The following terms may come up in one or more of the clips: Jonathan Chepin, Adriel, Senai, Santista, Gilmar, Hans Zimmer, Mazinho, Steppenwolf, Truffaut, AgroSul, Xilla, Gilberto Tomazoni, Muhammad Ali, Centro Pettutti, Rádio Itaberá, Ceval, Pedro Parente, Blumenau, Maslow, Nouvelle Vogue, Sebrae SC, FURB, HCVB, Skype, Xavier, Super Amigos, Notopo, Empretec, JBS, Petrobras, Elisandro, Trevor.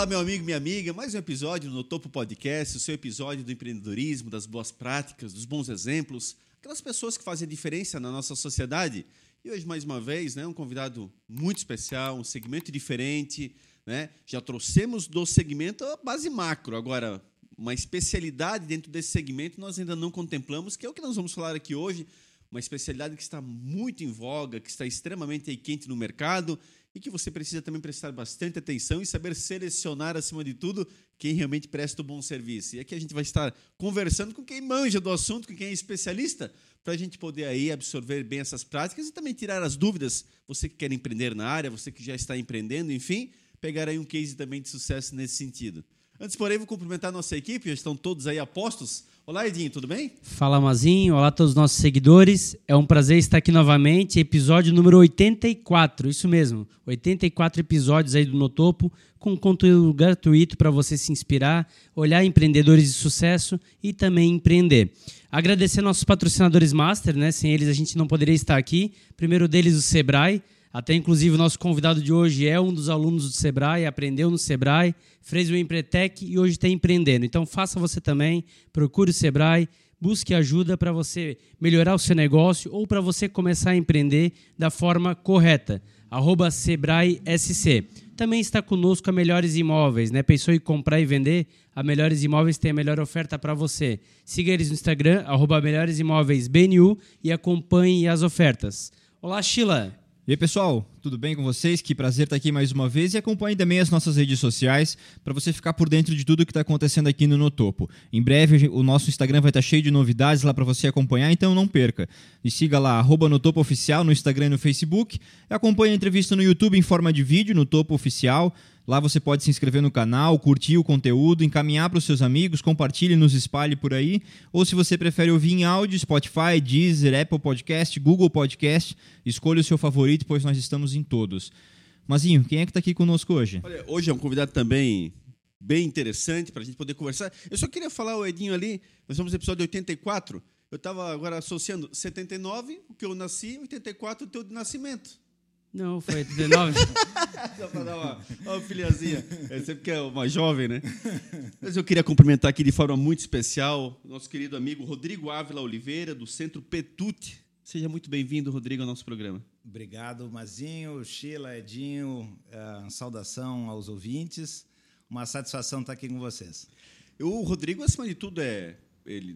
Olá, meu amigo, minha amiga, mais um episódio no Notopo Podcast, o seu episódio do empreendedorismo, das boas práticas, dos bons exemplos, aquelas pessoas que fazem a diferença na nossa sociedade. E hoje, mais uma vez, né, um convidado muito especial, um segmento diferente, né? Já trouxemos do segmento a base macro, agora uma especialidade dentro desse segmento nós ainda não contemplamos, que é o que nós vamos falar aqui hoje, uma especialidade que está muito em voga, que está extremamente aí quente no mercado, e que você precisa também prestar bastante atenção e saber selecionar, acima de tudo, quem realmente presta um bom serviço. E aqui a gente vai estar conversando com quem manja do assunto, com quem é especialista, para a gente poder aí absorver bem essas práticas e também tirar as dúvidas. Você que quer empreender na área, você que já está empreendendo, enfim, pegar aí um case também de sucesso nesse sentido. Antes, porém, vou cumprimentar a nossa equipe, já estão todos aí a postos. Olá, Edinho, tudo bem? Fala, Mazinho. Olá a todos os nossos seguidores. É um prazer estar aqui novamente, episódio número 84, isso mesmo, 84 episódios aí do Notopo, com conteúdo gratuito para você se inspirar, olhar empreendedores de sucesso e também empreender. Agradecer nossos patrocinadores master, né? Sem eles a gente não poderia estar aqui. Primeiro deles, o Sebrae. Até, inclusive, o nosso convidado de hoje é um dos alunos do Sebrae, aprendeu no Sebrae, fez o Empretec e hoje está empreendendo. Então, faça você também, procure o Sebrae, busque ajuda para você melhorar o seu negócio ou para você começar a empreender da forma correta. @SebraeSC. Também está conosco a Melhores Imóveis, né? Pensou em comprar e vender? A Melhores Imóveis tem a melhor oferta para você. Siga eles no Instagram, @MelhoresImóveisBNU e acompanhe as ofertas. Olá, Xilla! E aí, pessoal, tudo bem com vocês? Que prazer estar aqui mais uma vez e acompanhe também as nossas redes sociais para você ficar por dentro de tudo que está acontecendo aqui no Notopo. Em breve o nosso Instagram vai estar cheio de novidades lá para você acompanhar, então não perca. E siga lá, @NotopoOficial no Instagram e no Facebook. Acompanhe a entrevista no YouTube em forma de vídeo, no Notopo Oficial. Lá você pode se inscrever no canal, curtir o conteúdo, encaminhar para os seus amigos, compartilhe, nos espalhe por aí. Ou se você prefere ouvir em áudio, Spotify, Deezer, Apple Podcast, Google Podcast, escolha o seu favorito, pois nós estamos em todos. Mazinho, quem é que está aqui conosco hoje? Olha, hoje é um convidado também bem interessante para a gente poder conversar. Eu só queria falar, o Edinho ali, nós somos no episódio 84, eu estava agora associando 79, o que eu nasci, 84, o teu de nascimento. Não, foi 19. Só para dar uma filhazinha. É sempre que é uma jovem, né? Mas eu queria cumprimentar aqui de forma muito especial nosso querido amigo Rodrigo Ávila Oliveira, do Centro Pettutti. Seja muito bem-vindo, Rodrigo, ao nosso programa. Obrigado, Mazinho, Xilla, Edinho. Saudação aos ouvintes. Uma satisfação estar aqui com vocês. O Rodrigo, acima de tudo,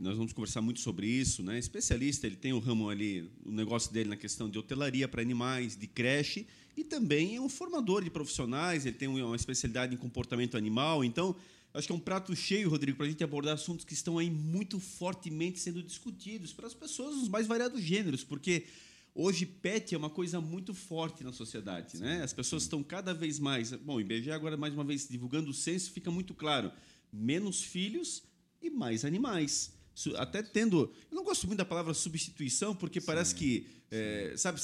nós vamos conversar muito sobre isso, né? Especialista, ele tem o ramo ali, o negócio dele na questão de hotelaria para animais, de creche, e também é um formador de profissionais, ele tem uma especialidade em comportamento animal. Então, acho que é um prato cheio, Rodrigo, para a gente abordar assuntos que estão aí muito fortemente sendo discutidos para as pessoas dos mais variados gêneros, porque hoje pet é uma coisa muito forte na sociedade, né? As pessoas estão cada vez mais... Bom, o IBGE agora, mais uma vez, divulgando o censo, fica muito claro, menos filhos e mais animais, até tendo... Eu não gosto muito da palavra substituição, porque parece que, sabe,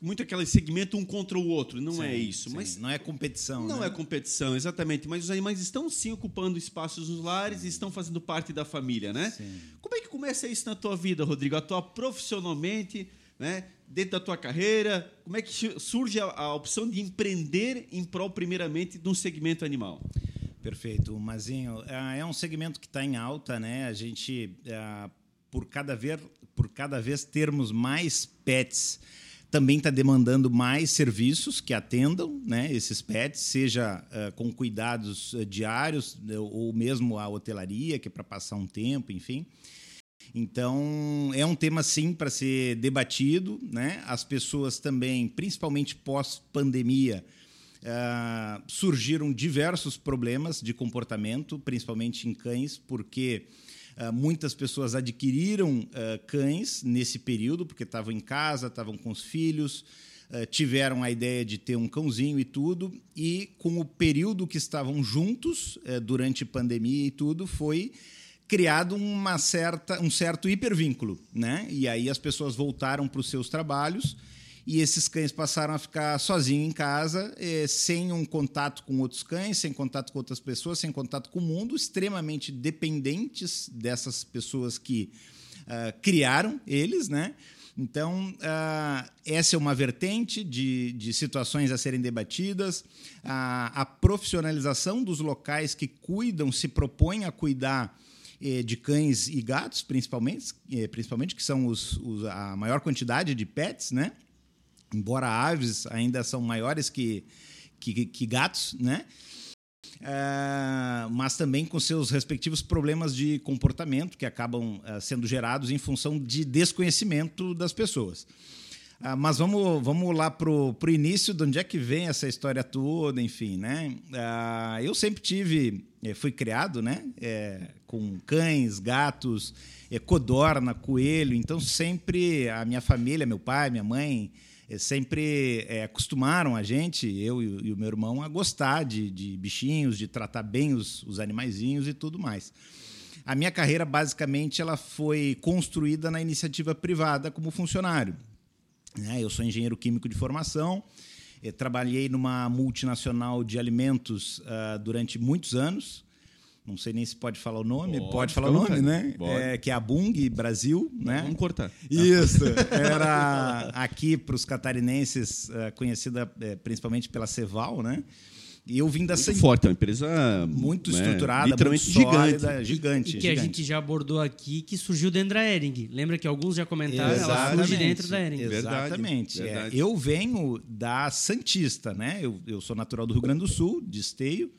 muito aquele segmento um contra o outro, não é isso. Mas não é competição. Não, né? É competição, exatamente, mas os animais estão, sim, ocupando espaços nos lares e estão fazendo parte da família, né? Sim. Como é que começa isso na tua vida, Rodrigo? Atuar profissionalmente, né? Dentro da tua carreira, como é que surge a opção de empreender em prol, primeiramente, de um segmento animal? Perfeito, Mazinho. É um segmento que está em alta, né? A gente, por cada vez termos mais pets, também está demandando mais serviços que atendam, né, esses pets, seja com cuidados diários ou mesmo a hotelaria, que é para passar um tempo, enfim. Então, é um tema, sim, para ser debatido, né? As pessoas também, principalmente pós-pandemia, surgiram diversos problemas de comportamento, principalmente em cães, porque muitas pessoas adquiriram cães nesse período, porque estavam em casa, estavam com os filhos, tiveram a ideia de ter um cãozinho e tudo, e com o período que estavam juntos, durante pandemia e tudo, foi criado um certo hipervínculo, né? E aí as pessoas voltaram para os seus trabalhos, e esses cães passaram a ficar sozinhos em casa, sem um contato com outros cães, sem contato com outras pessoas, sem contato com o mundo, extremamente dependentes dessas pessoas que criaram eles, né? Então, essa é uma vertente de situações a serem debatidas. A profissionalização dos locais que cuidam, se propõem a cuidar de cães e gatos, principalmente que são a maior quantidade de pets, né? Embora aves ainda são maiores que gatos, né? Mas também com seus respectivos problemas de comportamento que acabam sendo gerados em função de desconhecimento das pessoas. Mas vamos lá para o início, de onde é que vem essa história toda, enfim, né? Eu sempre fui criado, né? Com cães, gatos, codorna, coelho, então sempre a minha família, meu pai, minha mãe, sempre acostumaram a gente, eu e o meu irmão, a gostar de bichinhos, de tratar bem os animaizinhos e tudo mais. A minha carreira, basicamente, ela foi construída na iniciativa privada como funcionário. Eu sou engenheiro químico de formação, trabalhei numa multinacional de alimentos durante muitos anos. Não sei nem se pode falar o nome. Pode falar o nome, né? Que é a Bunge Brasil, né? Vamos cortar. Isso. Era aqui para os catarinenses conhecida principalmente pela Ceval, né? E eu vim da Santista. Muito forte, é uma empresa muito estruturada, literalmente muito sólida, gigante. E que a gente já abordou aqui, que surgiu dentro da Hering. Lembra que alguns já comentaram, ela surge dentro da Hering. Exatamente. Verdade. Eu venho da Santista, né? Eu sou natural do Rio Grande do Sul, de Esteio.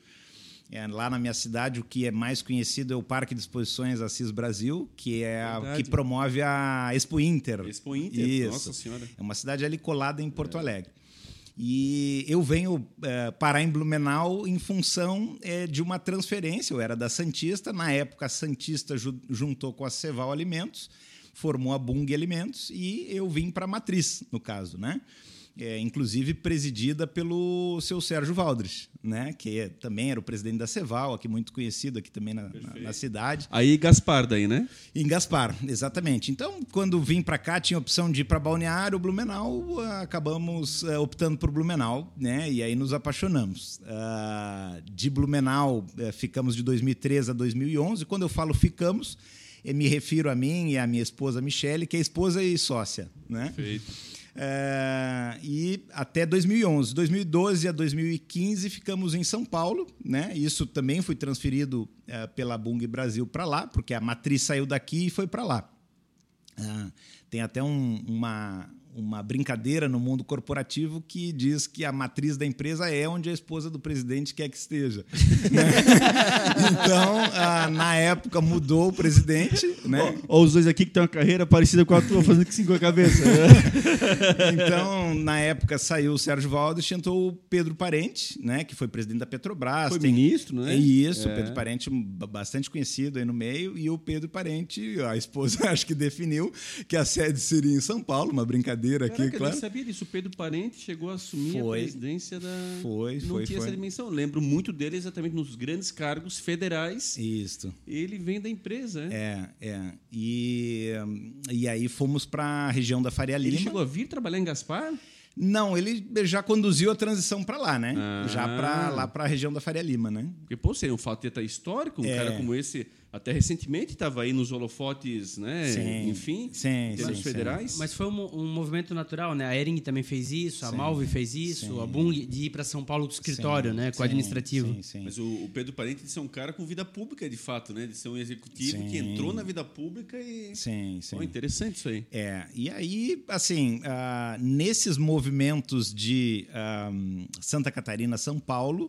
Lá na minha cidade, o que é mais conhecido é o Parque de Exposições Assis Brasil, que que promove a Expo Inter. Expo Inter, isso. Nossa Senhora. É uma cidade ali colada em Porto Alegre. E eu venho parar em Blumenau em função de uma transferência. Eu era da Santista. Na época, a Santista juntou com a Ceval Alimentos, formou a Bunge Alimentos e eu vim para a Matriz, no caso, né? Inclusive presidida pelo seu Sérgio Valdres, né? Que também era o presidente da Ceval, aqui muito conhecido aqui também na cidade. Aí Gaspar daí, né? Em Gaspar, exatamente. Então, quando vim para cá, tinha a opção de ir para Balneário, Blumenau, acabamos optando por Blumenau, né? E aí nos apaixonamos. De Blumenau, ficamos de 2003 a 2011. Quando eu falo ficamos, me refiro a mim e à minha esposa Michele, que é esposa e sócia, né? Perfeito. E até 2011, 2012 a 2015 ficamos em São Paulo, né? Isso também foi transferido pela Bunge Brasil para lá, porque a matriz saiu daqui e foi para lá. Tem até uma brincadeira no mundo corporativo que diz que a matriz da empresa é onde a esposa do presidente quer que esteja. Né? Então, na época, mudou o presidente. Né? Ou os dois aqui que têm uma carreira parecida com a tua, fazendo que 5 a cabeça. Né? Então, na época, saiu o Sérgio Valdres, entrou o Pedro Parente, né? Que foi presidente da Petrobras. Foi ministro, né? Isso, o Pedro Parente, bastante conhecido aí no meio. E o Pedro Parente, a esposa, acho que definiu que a sede seria em São Paulo, uma brincadeira. Aqui, caraca, claro. Eu nem sabia disso. O Pedro Parente chegou a assumir a presidência da... Não tinha essa dimensão. Lembro muito dele exatamente nos grandes cargos federais. Isso. Ele vem da empresa. É. E aí fomos para a região da Faria Lima. Ele chegou a vir trabalhar em Gaspar? Não, ele já conduziu a transição para lá, né? Já para lá, para a região da Faria Lima, né? Porque, pô, seria um fato histórico, um cara como esse... Até recentemente estava aí nos holofotes, né? Sim, enfim, dos federais. Sim. Mas foi um movimento natural, né? A Hering também fez isso, a Malve fez isso, a Bunge de ir para São Paulo com o escritório, né? Com o administrativo. Sim. Mas o Pedro Parente de ser um cara com vida pública, de fato, né? De ser um executivo que entrou na vida pública e... Sim. Oh, interessante isso aí. E aí, assim, nesses movimentos de Santa Catarina, São Paulo...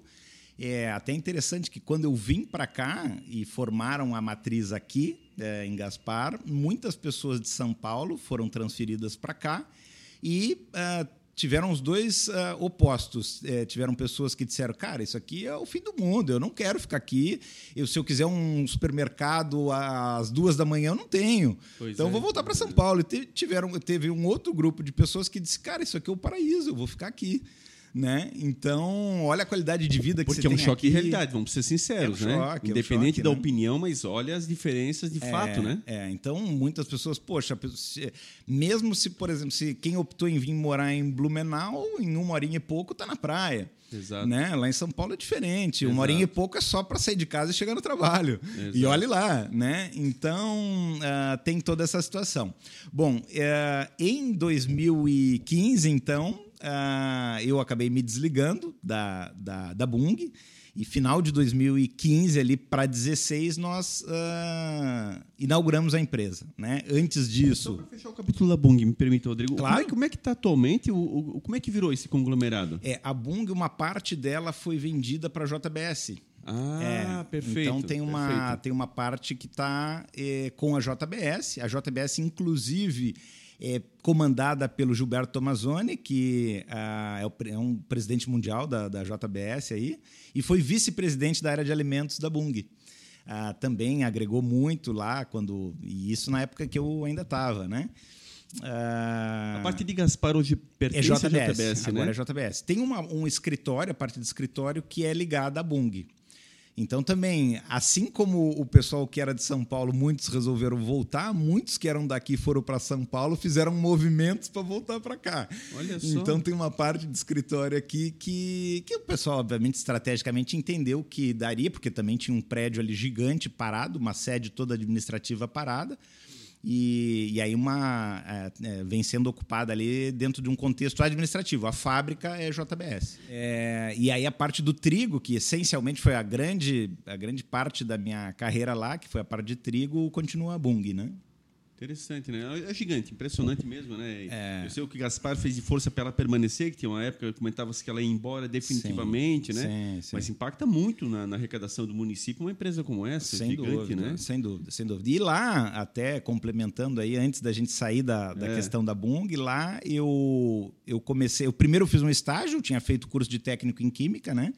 É até interessante que quando eu vim para cá e formaram a matriz aqui em Gaspar, muitas pessoas de São Paulo foram transferidas para cá e tiveram os dois opostos. Tiveram pessoas que disseram, cara, isso aqui é o fim do mundo, eu não quero ficar aqui. Se eu quiser um supermercado às 2 da manhã, eu não tenho. Pois então, vou voltar para São Paulo. E teve um outro grupo de pessoas que disse, cara, isso aqui é o paraíso, eu vou ficar aqui. né? Então, olha a qualidade de vida que porque você tem. Porque é um choque de realidade, vamos ser sinceros, né? Choque, independente da opinião, mas olha as diferenças de fato, né? Então muitas pessoas, poxa, mesmo se, por exemplo, se quem optou em vir morar em Blumenau, em uma horinha e pouco tá na praia. Exato. Né? Lá em São Paulo é diferente. Exato. Uma horinha e pouco é só para sair de casa e chegar no trabalho. Exato. E olhe lá, né? Então, tem toda essa situação. Bom, em 2015, então, eu acabei me desligando da Bunge. E final de 2015 ali para 2016 nós inauguramos a empresa, né? Antes disso, só para fechar o capítulo da Bunge, me permita, Rodrigo. Claro. Como é que está atualmente? Como é que virou esse conglomerado? A Bunge, uma parte dela foi vendida para a JBS. Perfeito. Então tem uma parte que está com a JBS. A JBS, inclusive, é comandada pelo Gilberto Tomazoni, que é um presidente mundial da JBS aí, e foi vice-presidente da área de alimentos da Bunge. Também agregou muito lá, e isso na época que eu ainda estava, né? A parte de Gaspar hoje pertence à JBS, agora, né? É JBS. Tem um escritório, a parte do escritório, que é ligada à Bunge. Então, também, assim como o pessoal que era de São Paulo, muitos resolveram voltar, muitos que eram daqui foram para São Paulo, fizeram movimentos para voltar para cá. Olha só. Então, tem uma parte de escritório aqui que o pessoal, obviamente, estrategicamente entendeu que daria, porque também tinha um prédio ali gigante parado, uma sede toda administrativa parada. E aí vem sendo ocupada ali dentro de um contexto administrativo. A fábrica é JBS. E aí a parte do trigo, que essencialmente foi a grande parte da minha carreira lá, que foi a parte de trigo, continua a Bunge, né? Interessante, né? É gigante, impressionante mesmo, né? Eu sei o que Gaspar fez de força para ela permanecer, que tinha uma época que comentava-se que ela ia embora definitivamente, sim, né? Sim. Mas impacta muito na arrecadação do município uma empresa como essa, sem gigante, dúvida, né? Sem dúvida, sem dúvida. E lá, até complementando aí, antes da gente sair da questão da Bunge, lá eu comecei. Eu primeiro fiz um estágio, eu tinha feito curso de técnico em química, né?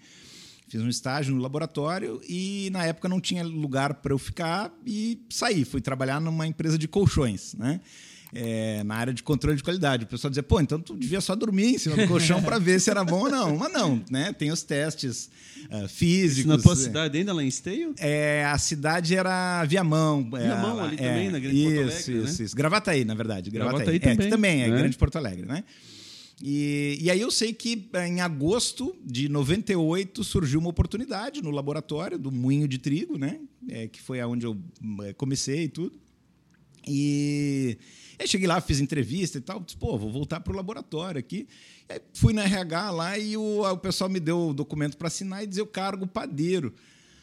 Fiz um estágio no laboratório e, na época, não tinha lugar para eu ficar e saí. Fui trabalhar numa empresa de colchões, né? Na área de controle de qualidade. O pessoal dizia, pô, então tu devia só dormir em cima do colchão para ver se era bom ou não. Mas não, né? Tem os testes físicos. Isso na tua cidade ainda, lá em Esteio? A cidade era Viamão. Viamão ali também, na Grande Porto Alegre, isso. Gravataí, na verdade. Gravataí também. Que também é Grande Porto Alegre, né? E aí eu sei que em agosto de 98 surgiu uma oportunidade no laboratório do moinho de trigo, né? Que foi onde eu comecei e tudo. E aí cheguei lá, fiz entrevista e tal. Disse, pô, vou voltar para o laboratório aqui. Aí fui na RH lá e o pessoal me deu o documento para assinar e dizer o cargo padeiro.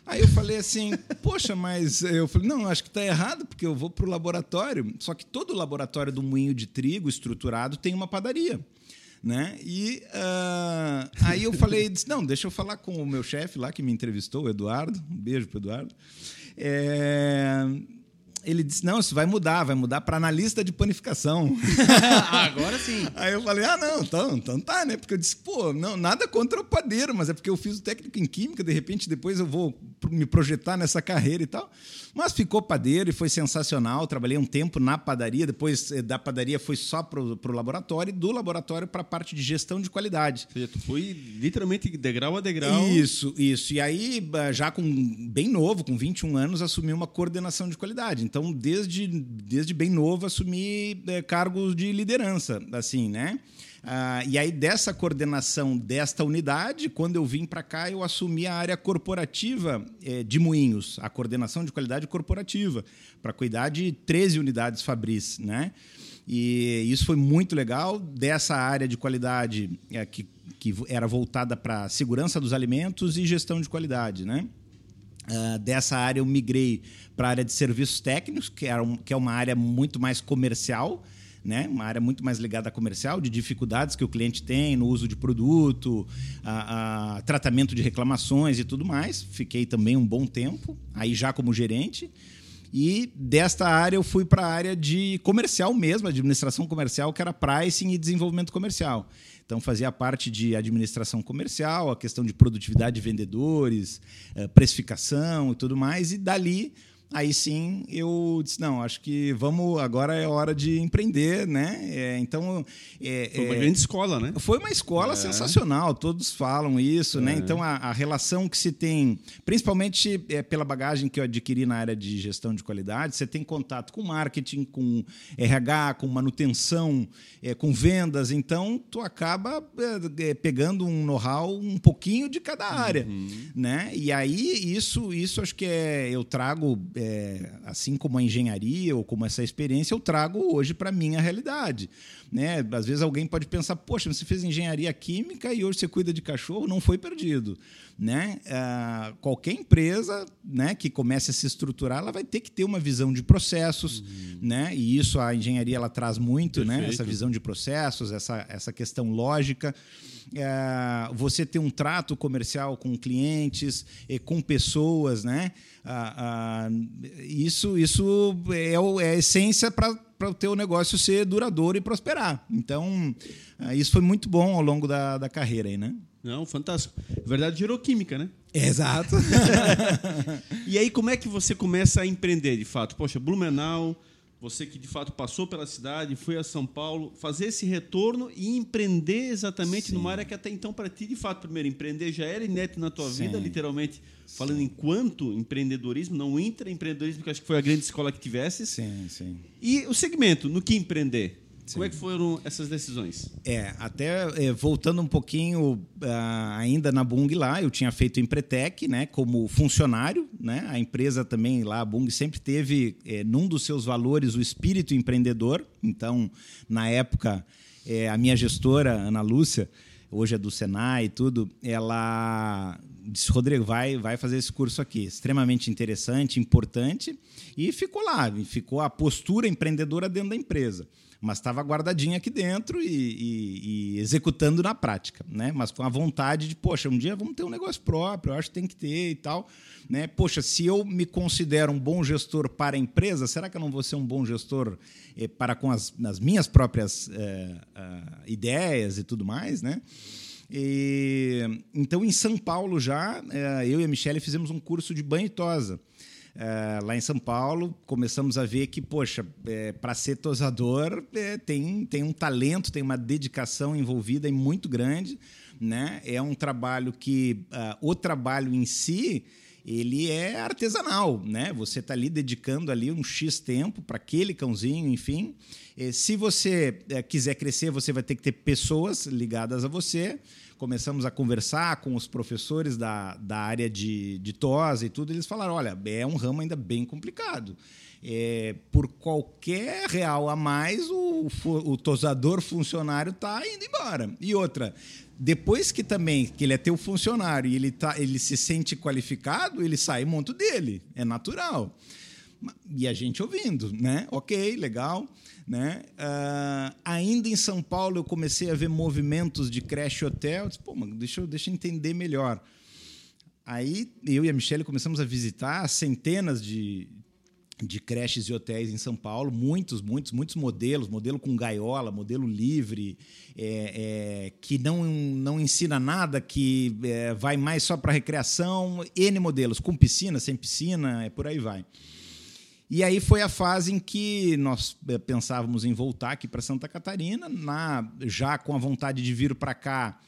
Aí eu falei assim, poxa, mas... Eu falei, não, acho que está errado, porque eu vou para o laboratório. Só que todo laboratório do moinho de trigo estruturado tem uma padaria. Né? E aí eu falei, disse, não, deixa eu falar com o meu chefe lá que me entrevistou, o Eduardo, um beijo para o Eduardo. Ele disse, não, isso vai mudar para analista de panificação. Agora sim. Aí eu falei, não, então tá, né? Porque eu disse, pô, não, nada contra o padeiro, mas é porque eu fiz o técnico em química, de repente depois eu vou me projetar nessa carreira e tal. Mas ficou padeiro e foi sensacional. Trabalhei um tempo na padaria, depois da padaria foi só para o laboratório, e do laboratório para a parte de gestão de qualidade. Ou seja, tu foi literalmente degrau a degrau. Isso. E aí, já bem novo, com 21 anos, assumi uma coordenação de qualidade. Então, desde bem novo, assumi cargos de liderança, assim, né? E aí, dessa coordenação desta unidade, quando eu vim para cá, eu assumi a área corporativa de Moinhos, a coordenação de qualidade corporativa, para cuidar de 13 unidades Fabris, né? E isso foi muito legal. Dessa área de qualidade que era voltada para segurança dos alimentos e gestão de qualidade, né? Dessa área eu migrei para a área de serviços técnicos, que é uma área muito mais comercial, né? Uma área muito mais ligada à comercial, de dificuldades que o cliente tem no uso de produto, a tratamento de reclamações e tudo mais. Fiquei também um bom tempo, aí já como gerente. E desta área eu fui para a área de comercial mesmo, administração comercial, que era pricing e desenvolvimento comercial. Então, fazia a parte de administração comercial, a questão de produtividade de vendedores, precificação e tudo mais. E dali Aí sim, eu disse, não, acho que vamos, agora é hora de empreender, né? Então... foi uma grande escola, né? Foi uma escola sensacional, todos falam isso, né? Então, a relação que se tem, principalmente pela bagagem que eu adquiri na área de gestão de qualidade, você tem contato com marketing, com RH, com manutenção, com vendas, então tu acaba pegando um know-how um pouquinho de cada área, né? E aí, isso acho que eu trago... assim como a engenharia ou como essa experiência, eu trago hoje para a minha realidade. Né? Às vezes alguém pode pensar, poxa, você fez engenharia química e hoje você cuida de cachorro, não foi perdido. Né? Qualquer empresa, né, que comece a se estruturar, ela vai ter que ter uma visão de processos. Né? E isso a engenharia ela traz muito, né? Essa visão de processos, essa questão lógica. Você ter um trato comercial com clientes, com pessoas, né? Isso é a essência para o teu negócio ser duradouro e prosperar. Então, isso foi muito bom ao longo da carreira. Aí, né? Não, fantástico. Na verdade, gerou química, né? Exato. E aí, como é que você começa a empreender, de fato? Poxa, Blumenau, você que, de fato, passou pela cidade, foi a São Paulo, fazer esse retorno e empreender exatamente numa área que até então, para ti, de fato, primeiro, empreender já era inédito na tua vida, literalmente, falando enquanto empreendedorismo, não intraempreendedorismo, que acho que foi a grande escola que tivesse. Sim, sim. E o segmento, no que empreender? Sim. Como é que foram essas decisões? Até voltando um pouquinho ainda na Bunge lá, eu tinha feito Empretec, né, como funcionário, né? A empresa também lá, a Bunge, sempre teve num dos seus valores o espírito empreendedor. Então, na época, a minha gestora, Ana Lúcia, hoje é do Senai e tudo, ela disse, Rodrigo, vai fazer esse curso aqui. Extremamente interessante, importante. E ficou lá, ficou a postura empreendedora dentro da empresa. Mas estava guardadinha aqui dentro e executando na prática, né? Mas com a vontade de, poxa, um dia vamos ter um negócio próprio, eu acho que tem que ter e tal, né? Poxa, se eu me considero um bom gestor para a empresa, será que eu não vou ser um bom gestor para com as minhas próprias ideias e tudo mais, né? Então, em São Paulo já, eu e a Michelle fizemos um curso de banho e tosa. Lá em São Paulo, começamos a ver que, poxa, para ser tosador tem um talento, tem uma dedicação envolvida e muito grande. Né? É um trabalho que o trabalho em si ele é artesanal. Né? Você está ali dedicando ali um X tempo para aquele cãozinho, enfim. Se você quiser crescer, você vai ter que ter pessoas ligadas a você. Começamos a conversar com os professores da área de tosa e tudo, eles falaram, olha, é um ramo ainda bem complicado. Por qualquer real a mais, o tosador funcionário está indo embora. E outra, depois que também que ele é teu funcionário e ele se sente qualificado, ele sai um monte dele, é natural. E a gente ouvindo, né? Ok, legal. Né? Ainda em São Paulo, eu comecei a ver movimentos de creche e hotel. Eu disse, pô, mano, deixa eu entender melhor. Aí, eu e a Michelle começamos a visitar centenas de creches e hotéis em São Paulo. Muitos modelos. Modelo com gaiola, modelo livre, que não ensina nada, que vai mais só para recreação. N modelos, com piscina, sem piscina, por aí vai. E aí foi a fase em que nós pensávamos em voltar aqui para Santa Catarina, já com a vontade de vir para cá.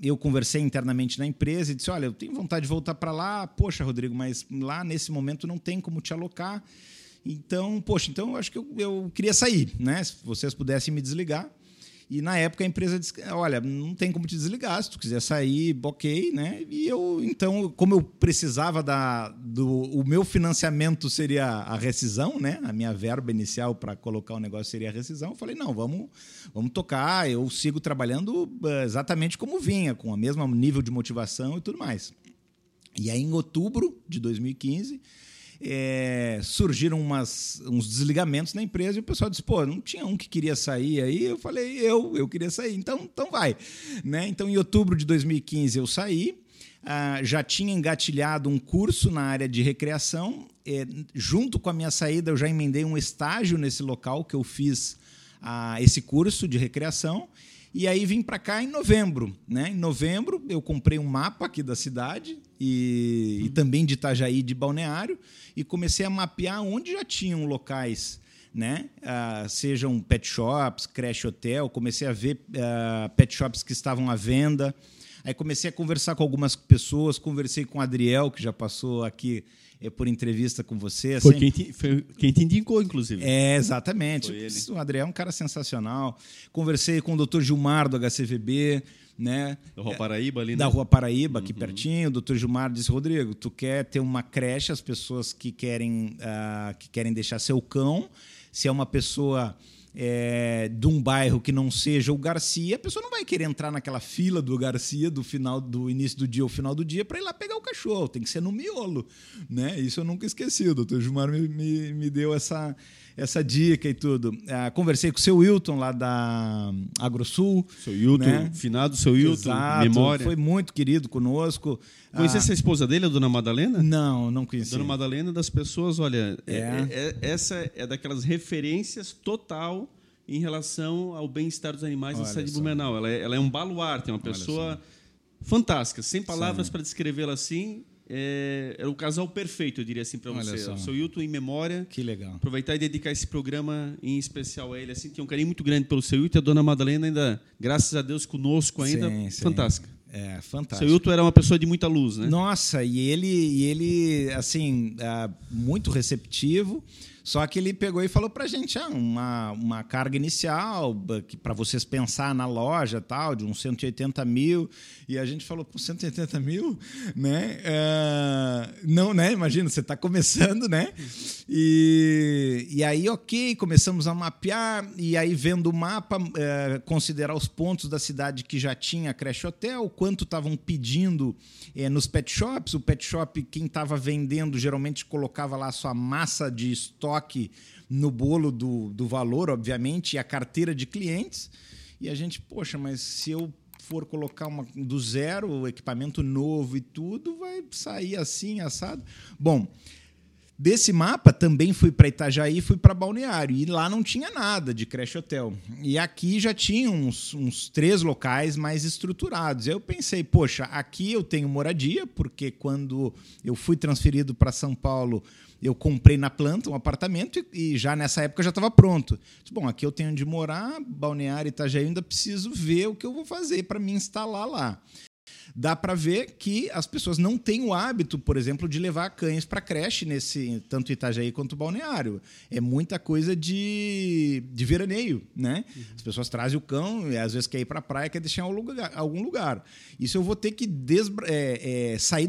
Eu conversei internamente na empresa e disse, olha, eu tenho vontade de voltar para lá, poxa, Rodrigo, mas lá nesse momento não tem como te alocar, então, poxa, então eu acho que eu queria sair, né? Se vocês pudessem me desligar. E, na época, a empresa disse, olha, não tem como te desligar, se tu quiser sair, ok, né? E eu, então, como eu precisava o meu financiamento seria a rescisão, né? A minha verba inicial para colocar o negócio seria a rescisão. Eu falei, não, vamos tocar, eu sigo trabalhando exatamente como vinha, com o mesmo nível de motivação e tudo mais. E aí, em outubro de 2015... surgiram uns desligamentos na empresa e o pessoal disse, pô, não tinha um que queria sair aí? Eu falei, eu queria sair, então vai. Né? Então, em outubro de 2015, eu saí, já tinha engatilhado um curso na área de recreação. Junto com a minha saída, eu já emendei um estágio nesse local que eu fiz esse curso de recreação. E aí vim para cá em novembro, né? Em novembro eu comprei um mapa aqui da cidade e também de Itajaí, de Balneário, e comecei a mapear onde já tinham locais, né? Sejam pet shops, creche, hotel. Comecei a ver pet shops que estavam à venda. Aí comecei a conversar com algumas pessoas, conversei com o Adriel, que já passou aqui por entrevista com você. Assim. Foi quem te indicou, inclusive. É, exatamente. O Adriel é um cara sensacional. Conversei com o Dr. Gilmar, do HCVB. Né? Da Rua Paraíba ali, né? Da Rua Paraíba, aqui pertinho. O doutor Gilmar disse: Rodrigo, tu quer ter uma creche, as pessoas que querem deixar seu cão, se é uma pessoa de um bairro que não seja o Garcia, a pessoa não vai querer entrar naquela fila do Garcia do início do dia ao final do dia para ir lá pegar o cachorro, tem que ser no miolo, né? Isso eu nunca esqueci, o doutor Gilmar me deu essa dica e tudo. Conversei com o seu Wilton, lá da AgroSul. Seu Wilton, né? Finado seu Wilton, memória. Foi muito querido conosco. Conheceu essa esposa dele, a dona Madalena? Não, não conheci. Dona Madalena, das pessoas, olha, essa é daquelas referências total em relação ao bem-estar dos animais na cidade de Blumenau. Ela é um baluarte, é uma pessoa fantástica, sem palavras para descrevê-la assim. É o casal perfeito, eu diria assim, para você. O seu Wilton, em memória. Que legal. Aproveitar e dedicar esse programa em especial a ele. Assim, tem um carinho muito grande pelo seu Wilton. A dona Madalena ainda, graças a Deus, conosco ainda. Sim, fantástica. Sim. É, fantástico. O seu Wilton era uma pessoa de muita luz, né? Nossa, e ele assim, muito receptivo. Só que ele pegou e falou para a gente uma carga inicial para vocês pensar na loja, tal, de uns 180 mil. E a gente falou, pô, 180 mil? Né? Não, né? Imagina, você está começando, né? E aí, ok, começamos a mapear. E aí, vendo o mapa, considerar os pontos da cidade que já tinha creche hotel, quanto estavam pedindo nos pet shops. O pet shop, quem estava vendendo, geralmente colocava lá a sua massa de estoque no bolo do valor, obviamente, e a carteira de clientes. E a gente, poxa, mas se eu for colocar do zero, equipamento novo e tudo, vai sair assim, assado. Bom, desse mapa também fui para Itajaí, fui para Balneário, e lá não tinha nada de creche hotel. E aqui já tinha uns 3 locais mais estruturados. Aí eu pensei, poxa, aqui eu tenho moradia, porque quando eu fui transferido para São Paulo, eu comprei na planta um apartamento e já nessa época já estava pronto. Bom, aqui eu tenho onde morar, Balneário, Itajaí, ainda preciso ver o que eu vou fazer para me instalar lá. Dá para ver que as pessoas não têm o hábito, por exemplo, de levar cães para creche, tanto Itajaí quanto Balneário. É muita coisa de veraneio, né? Uhum. As pessoas trazem o cão e às vezes quer ir para a praia, quer deixar em algum lugar. Isso eu vou ter que sair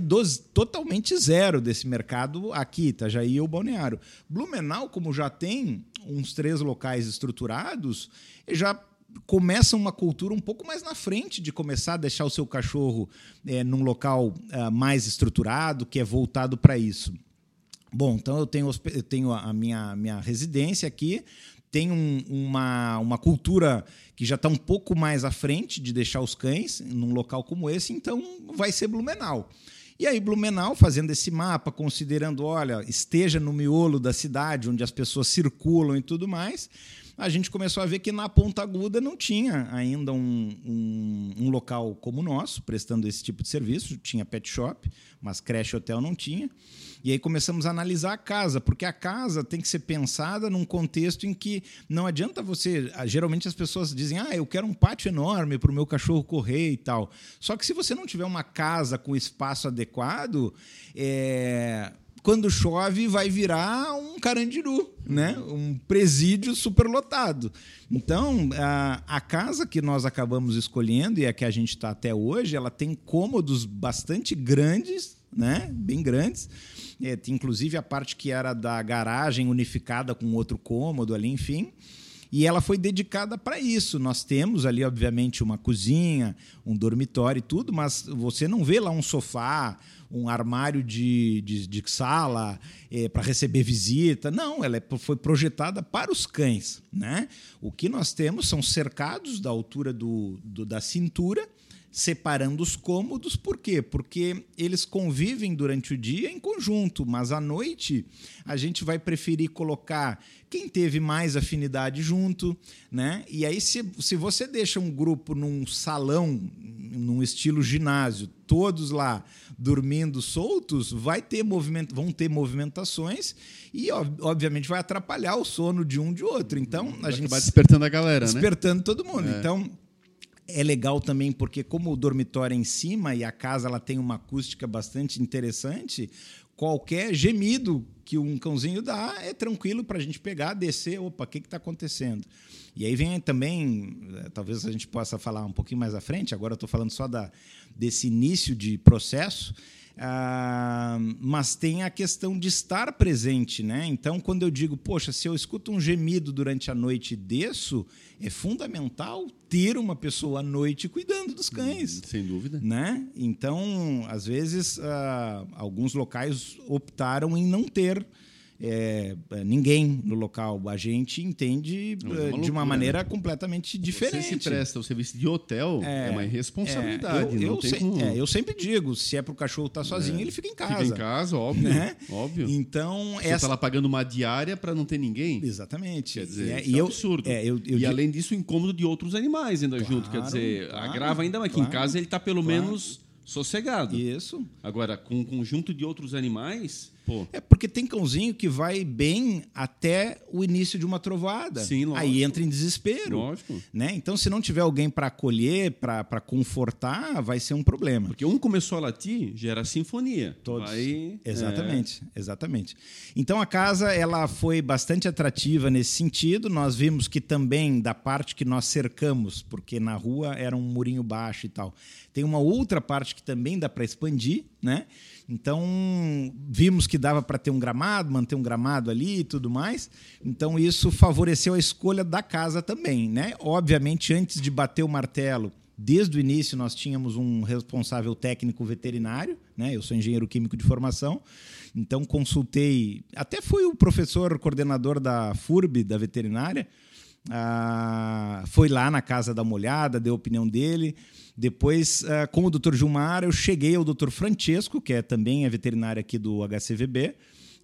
totalmente zero desse mercado aqui, Itajaí ou Balneário. Blumenau, como já tem uns 3 locais estruturados, já começa uma cultura um pouco mais na frente de começar a deixar o seu cachorro num local mais estruturado, que é voltado para isso. Bom, então eu tenho a minha residência aqui, tem uma cultura que já está um pouco mais à frente de deixar os cães num local como esse, então vai ser Blumenau. E aí Blumenau, fazendo esse mapa, considerando, olha, esteja no miolo da cidade, onde as pessoas circulam e tudo mais, a gente começou a ver que na Ponta Aguda não tinha ainda um local como o nosso, prestando esse tipo de serviço. Tinha pet shop, mas creche hotel não tinha. E aí começamos a analisar a casa, porque a casa tem que ser pensada num contexto em que não adianta você... Geralmente as pessoas dizem, eu quero um pátio enorme para o meu cachorro correr e tal. Só que se você não tiver uma casa com espaço adequado, quando chove vai virar um carandiru, né? Um presídio superlotado. Então, a casa que nós acabamos escolhendo e a que a gente está até hoje, ela tem cômodos bastante grandes, né? Bem grandes. Inclusive a parte que era da garagem unificada com outro cômodo ali, enfim. E ela foi dedicada para isso. Nós temos ali, obviamente, uma cozinha, um dormitório e tudo, mas você não vê lá um sofá, um armário de sala para receber visita. Não, ela foi projetada para os cães, né? O que nós temos são cercados da altura da cintura, separando os cômodos. Por quê? Porque eles convivem durante o dia em conjunto, mas à noite a gente vai preferir colocar quem teve mais afinidade junto, né? E aí, se você deixa um grupo num salão, num estilo ginásio, todos lá dormindo soltos, vão ter movimentações e, obviamente, vai atrapalhar o sono de um de outro. Então, a gente vai despertando a galera, despertando, né? Todo mundo. É. Então, é legal também porque, como o dormitório é em cima e a casa ela tem uma acústica bastante interessante, qualquer gemido que um cãozinho dá é tranquilo para a gente pegar, descer, opa, o que está acontecendo? E aí vem também, talvez a gente possa falar um pouquinho mais à frente, agora eu estou falando só desse início de processo, mas tem a questão de estar presente, né? Então, quando eu digo, poxa, se eu escuto um gemido durante a noite e desço, é fundamental ter uma pessoa à noite cuidando dos cães. Sem dúvida. Né? Então, às vezes, alguns locais optaram em não ter ninguém no local. A gente entende de uma maneira completamente diferente. Você se presta o serviço de hotel, é uma irresponsabilidade. Eu sempre digo, se é para o cachorro estar sozinho, ele fica em casa. Fica em casa, óbvio. Né? Óbvio. Então, você está lá pagando uma diária para não ter ninguém. Exatamente. Quer dizer, isso é um absurdo. E, além disso, o incômodo de outros animais ainda junto. Quer dizer, agrava ainda mais, que em casa ele está pelo menos sossegado. Isso. Agora, com um conjunto de outros animais... É porque tem cãozinho que vai bem até o início de uma trovoada. Sim, lógico. Aí entra em desespero. Lógico. Né? Então, se não tiver alguém para acolher, para confortar, vai ser um problema. Porque um começou a latir, gera sinfonia. Todos. Vai... Exatamente, exatamente. Então, a casa ela foi bastante atrativa nesse sentido. Nós vimos que também, da parte que nós cercamos, porque na rua era um murinho baixo e tal, tem uma outra parte que também dá para expandir, né? Então, vimos que dava para ter um gramado, manter um gramado ali e tudo mais. Então, isso favoreceu a escolha da casa também, né? Obviamente, antes de bater o martelo, desde o início nós tínhamos um responsável técnico veterinário, né? Eu sou engenheiro químico de formação, então consultei... Até fui o professor coordenador da FURB, da veterinária. Foi lá na casa dar uma olhada, deu a opinião dele... Depois, com o Dr. Gilmar, eu cheguei ao Dr. Francesco, que também é veterinário aqui do HCVB,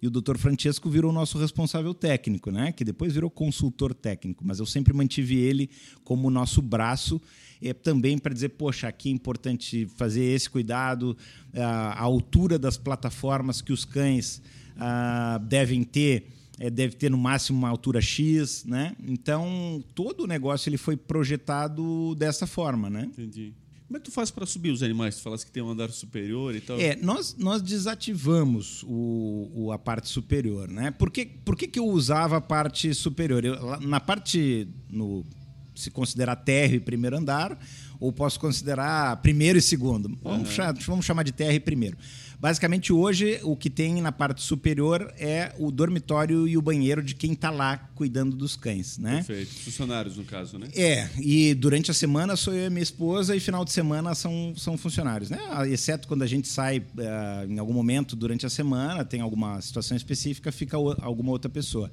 e o Dr. Francesco virou o nosso responsável técnico, né? Que depois virou consultor técnico, mas eu sempre mantive ele como o nosso braço, também para dizer, poxa, aqui é importante fazer esse cuidado, a altura das plataformas que os cães devem ter, deve ter no máximo uma altura X, né? Então, todo o negócio ele foi projetado dessa forma, né? Entendi. Como é que tu faz para subir os animais? Tu falaste que tem um andar superior e tal. Nós desativamos a parte superior, né? Por que eu usava a parte superior? Se considerar térreo e primeiro andar, ou posso considerar primeiro e segundo. Vamos chamar de térreo e primeiro. Basicamente, hoje, o que tem na parte superior é o dormitório e o banheiro de quem está lá cuidando dos cães, né? Perfeito. Funcionários, no caso, né? E durante a semana sou eu e minha esposa, e final de semana são funcionários, né? Exceto quando a gente sai em algum momento durante a semana, tem alguma situação específica, fica alguma outra pessoa.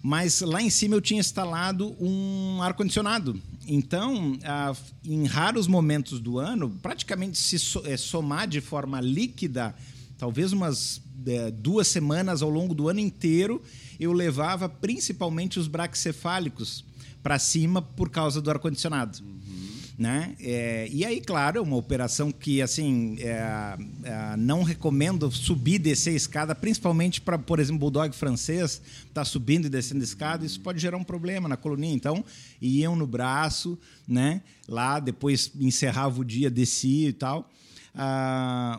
Mas lá em cima eu tinha instalado um ar-condicionado. Então, em raros momentos do ano, praticamente se somar de forma líquida, talvez umas 2 semanas ao longo do ano inteiro, eu levava principalmente os braquicefálicos para cima por causa do ar-condicionado. Uhum. Né? E aí, claro, é uma operação que assim, não recomendo subir e descer a escada, principalmente para, por exemplo, bulldog francês tá subindo e descendo a escada, isso pode gerar um problema na coluninha. Então, iam no braço, né? Lá, depois encerrava o dia, descia e tal.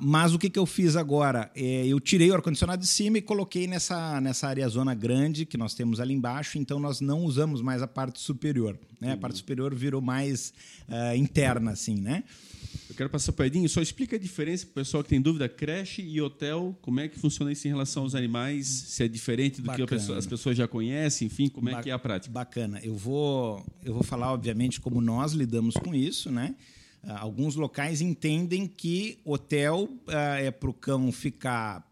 Mas o que eu fiz agora? Eu tirei o ar-condicionado de cima e coloquei nessa área zona grande que nós temos ali embaixo, então nós não usamos mais a parte superior, né? A parte superior virou mais interna, assim, né? Eu quero passar para o Edinho, só explica a diferença para o pessoal que tem dúvida, creche e hotel, como é que funciona isso em relação aos animais, se é diferente do que as pessoas já conhecem, enfim, como é que é a prática? Bacana, eu vou falar, obviamente, como nós lidamos com isso, né? Alguns locais entendem que hotel é para o cão ficar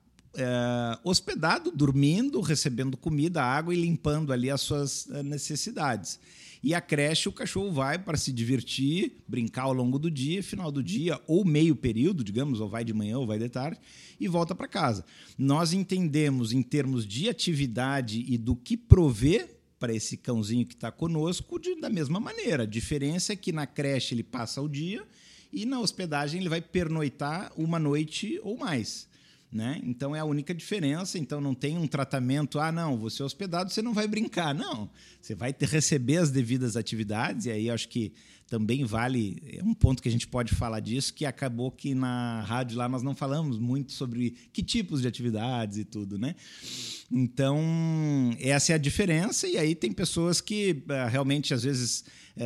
hospedado, dormindo, recebendo comida, água e limpando ali as suas necessidades. E a creche, o cachorro vai para se divertir, brincar ao longo do dia, final do dia ou meio período, digamos, ou vai de manhã ou vai de tarde, e volta para casa. Nós entendemos, em termos de atividade e do que prover para esse cãozinho que está conosco, da mesma maneira. A diferença é que na creche ele passa o dia e na hospedagem ele vai pernoitar uma noite ou mais, né? Então é a única diferença. Então não tem um tratamento, ah, não, você é hospedado, você não vai brincar. Não, você vai receber as devidas atividades. E aí acho que também vale, é um ponto que a gente pode falar disso, que acabou que na rádio lá nós não falamos muito sobre que tipos de atividades e tudo, né? Então essa é a diferença. E aí tem pessoas que realmente às vezes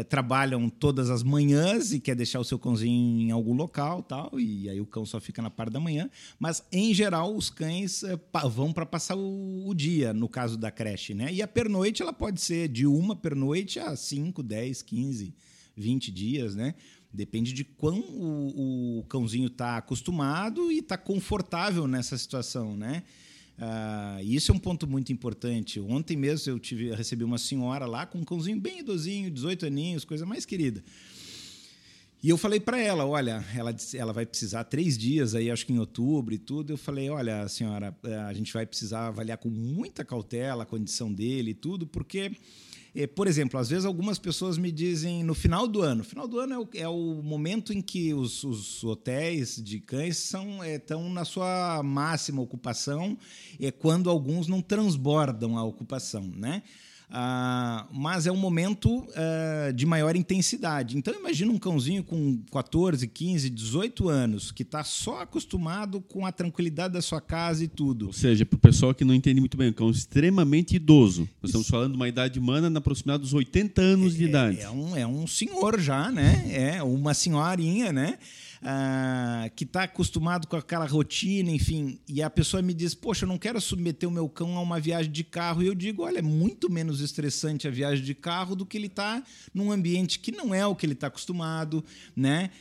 trabalham todas as manhãs e quer deixar o seu cãozinho em algum local, tal, e aí o cão só fica na parte da manhã. Mas em geral os cães vão para passar o dia, no caso da creche, né? E a pernoite ela pode ser de uma pernoite a 5, 10, 15, 20 dias, né? Depende de quão o cãozinho está acostumado e está confortável nessa situação, né? Isso é um ponto muito importante. Ontem mesmo eu recebi uma senhora lá com um cãozinho bem idosinho, 18 aninhos, coisa mais querida. E eu falei para ela, olha, ela vai precisar 3 dias, aí acho que em outubro e tudo. Eu falei, olha, senhora, a gente vai precisar avaliar com muita cautela a condição dele e tudo, porque, por exemplo, às vezes algumas pessoas me dizem no final do ano. Final do ano é o momento em que os hotéis de cães estão na sua máxima ocupação, quando alguns não transbordam a ocupação, né? Mas é um momento de maior intensidade. Então imagina um cãozinho com 14, 15, 18 anos que está só acostumado com a tranquilidade da sua casa e tudo. Ou seja, para o pessoal que não entende muito bem, um cão extremamente idoso. Nós estamos falando de uma idade humana na aproximadade dos 80 anos de idade. É um senhor já, né? É uma senhorinha, né? Que está acostumado com aquela rotina, enfim, e a pessoa me diz, poxa, eu não quero submeter o meu cão a uma viagem de carro, e eu digo, olha, é muito menos estressante a viagem de carro do que ele está num ambiente que não é o que ele está acostumado, né?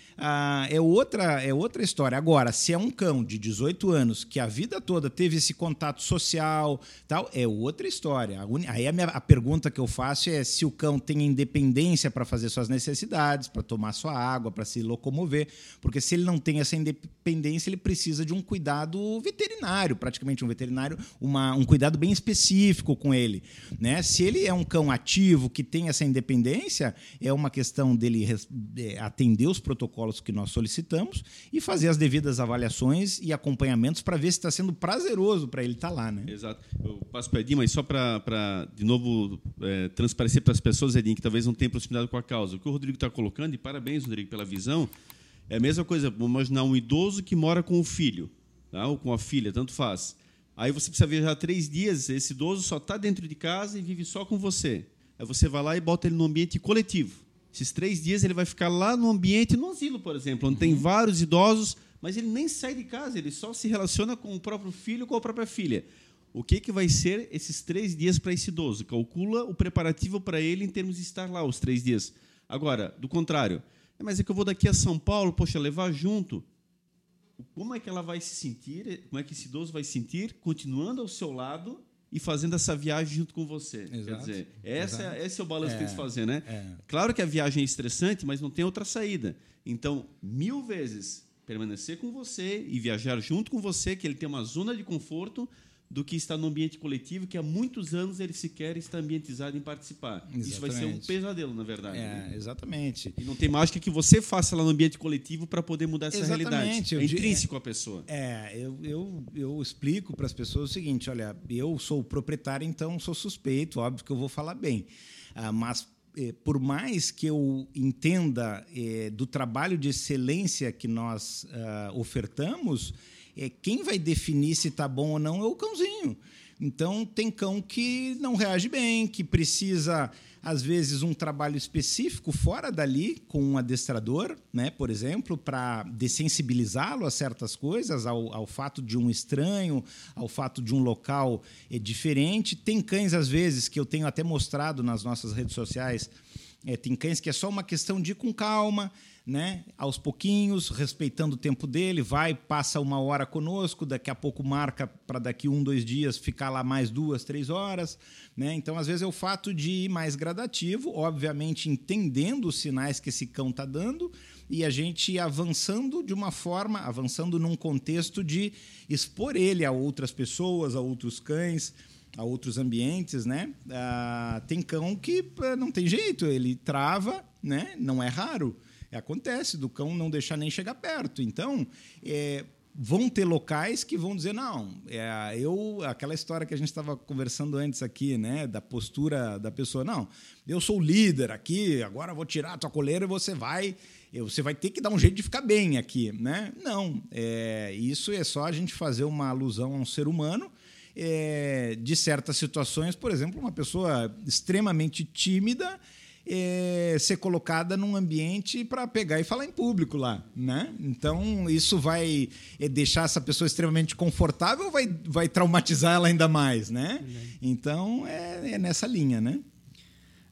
É outra história. Agora, se é um cão de 18 anos que a vida toda teve esse contato social, tal, é outra história. Aí a pergunta que eu faço é se o cão tem independência para fazer suas necessidades, para tomar sua água, para se locomover. Porque se ele não tem essa independência, ele precisa de um cuidado veterinário, praticamente um veterinário, um cuidado bem específico com ele, né? Se ele é um cão ativo, que tem essa independência, é uma questão dele atender os protocolos que nós solicitamos e fazer as devidas avaliações e acompanhamentos para ver se está sendo prazeroso para ele estar lá, né? Exato. Eu passo para o Edinho, mas só para de novo, transparecer para as pessoas, Edinho, que talvez não tenha proximidade com a causa. O que o Rodrigo está colocando, e parabéns, Rodrigo, pela visão, é a mesma coisa. Vamos imaginar um idoso que mora com o filho, tá? Ou com a filha, tanto faz. Aí você precisa viajar 3 dias, esse idoso só está dentro de casa e vive só com você. Aí você vai lá e bota ele no ambiente coletivo. Esses 3 dias ele vai ficar lá no ambiente, no asilo, por exemplo, onde tem vários idosos, mas ele nem sai de casa, ele só se relaciona com o próprio filho, com a própria filha. O que vai ser esses 3 dias para esse idoso? Calcula o preparativo para ele em termos de estar lá os 3 dias. Agora, do contrário, mas é que eu vou daqui a São Paulo, poxa, levar junto. Como é que ela vai se sentir? Como é que esse idoso vai se sentir continuando ao seu lado e fazendo essa viagem junto com você? Exato. Quer dizer, esse é o balanço que tem que fazer, né? Claro que a viagem é estressante, mas não tem outra saída. Então, 1000 vezes permanecer com você e viajar junto com você, que ele tem uma zona de conforto, do que estar no ambiente coletivo, que há muitos anos ele sequer está ambientizado em participar. Exatamente. Isso vai ser um pesadelo, na verdade. Né? Exatamente. E não tem mágica que você faça lá no ambiente coletivo para poder mudar essa realidade. É intrínseco à pessoa. Eu explico para as pessoas o seguinte, olha, eu sou o proprietário, então sou suspeito, óbvio que eu vou falar bem, mas por mais que eu entenda do trabalho de excelência que nós ofertamos, quem vai definir se está bom ou não é o cãozinho. Então, tem cão que não reage bem, que precisa, às vezes, um trabalho específico fora dali, com um adestrador, né, por exemplo, para dessensibilizá-lo a certas coisas, ao fato de um estranho, ao fato de um local diferente. Tem cães, às vezes, que eu tenho até mostrado nas nossas redes sociais, Tem cães que é só uma questão de ir com calma, né? Aos pouquinhos, respeitando o tempo dele, vai, passa uma hora conosco, daqui a pouco marca para daqui 1, 2 dias ficar lá mais 2, 3 horas. Né? Então, às vezes, é o fato de ir mais gradativo, obviamente entendendo os sinais que esse cão está dando e a gente avançando de uma forma, avançando num contexto de expor ele a outras pessoas, a outros cães, a outros ambientes, né? Tem cão que não tem jeito, ele trava, né? Não é raro. Acontece do cão não deixar nem chegar perto. Então, vão ter locais que vão dizer, não, aquela história que a gente estava conversando antes aqui, né? Da postura da pessoa, não, eu sou o líder aqui, agora vou tirar a tua coleira e você vai ter que dar um jeito de ficar bem aqui, né? Não, isso é só a gente fazer uma alusão a um ser humano. De certas situações, por exemplo, uma pessoa extremamente tímida ser colocada num ambiente para pegar e falar em público lá, né? Então, isso vai deixar essa pessoa extremamente confortável ou vai traumatizar ela ainda mais, né? Então, é nessa linha, né?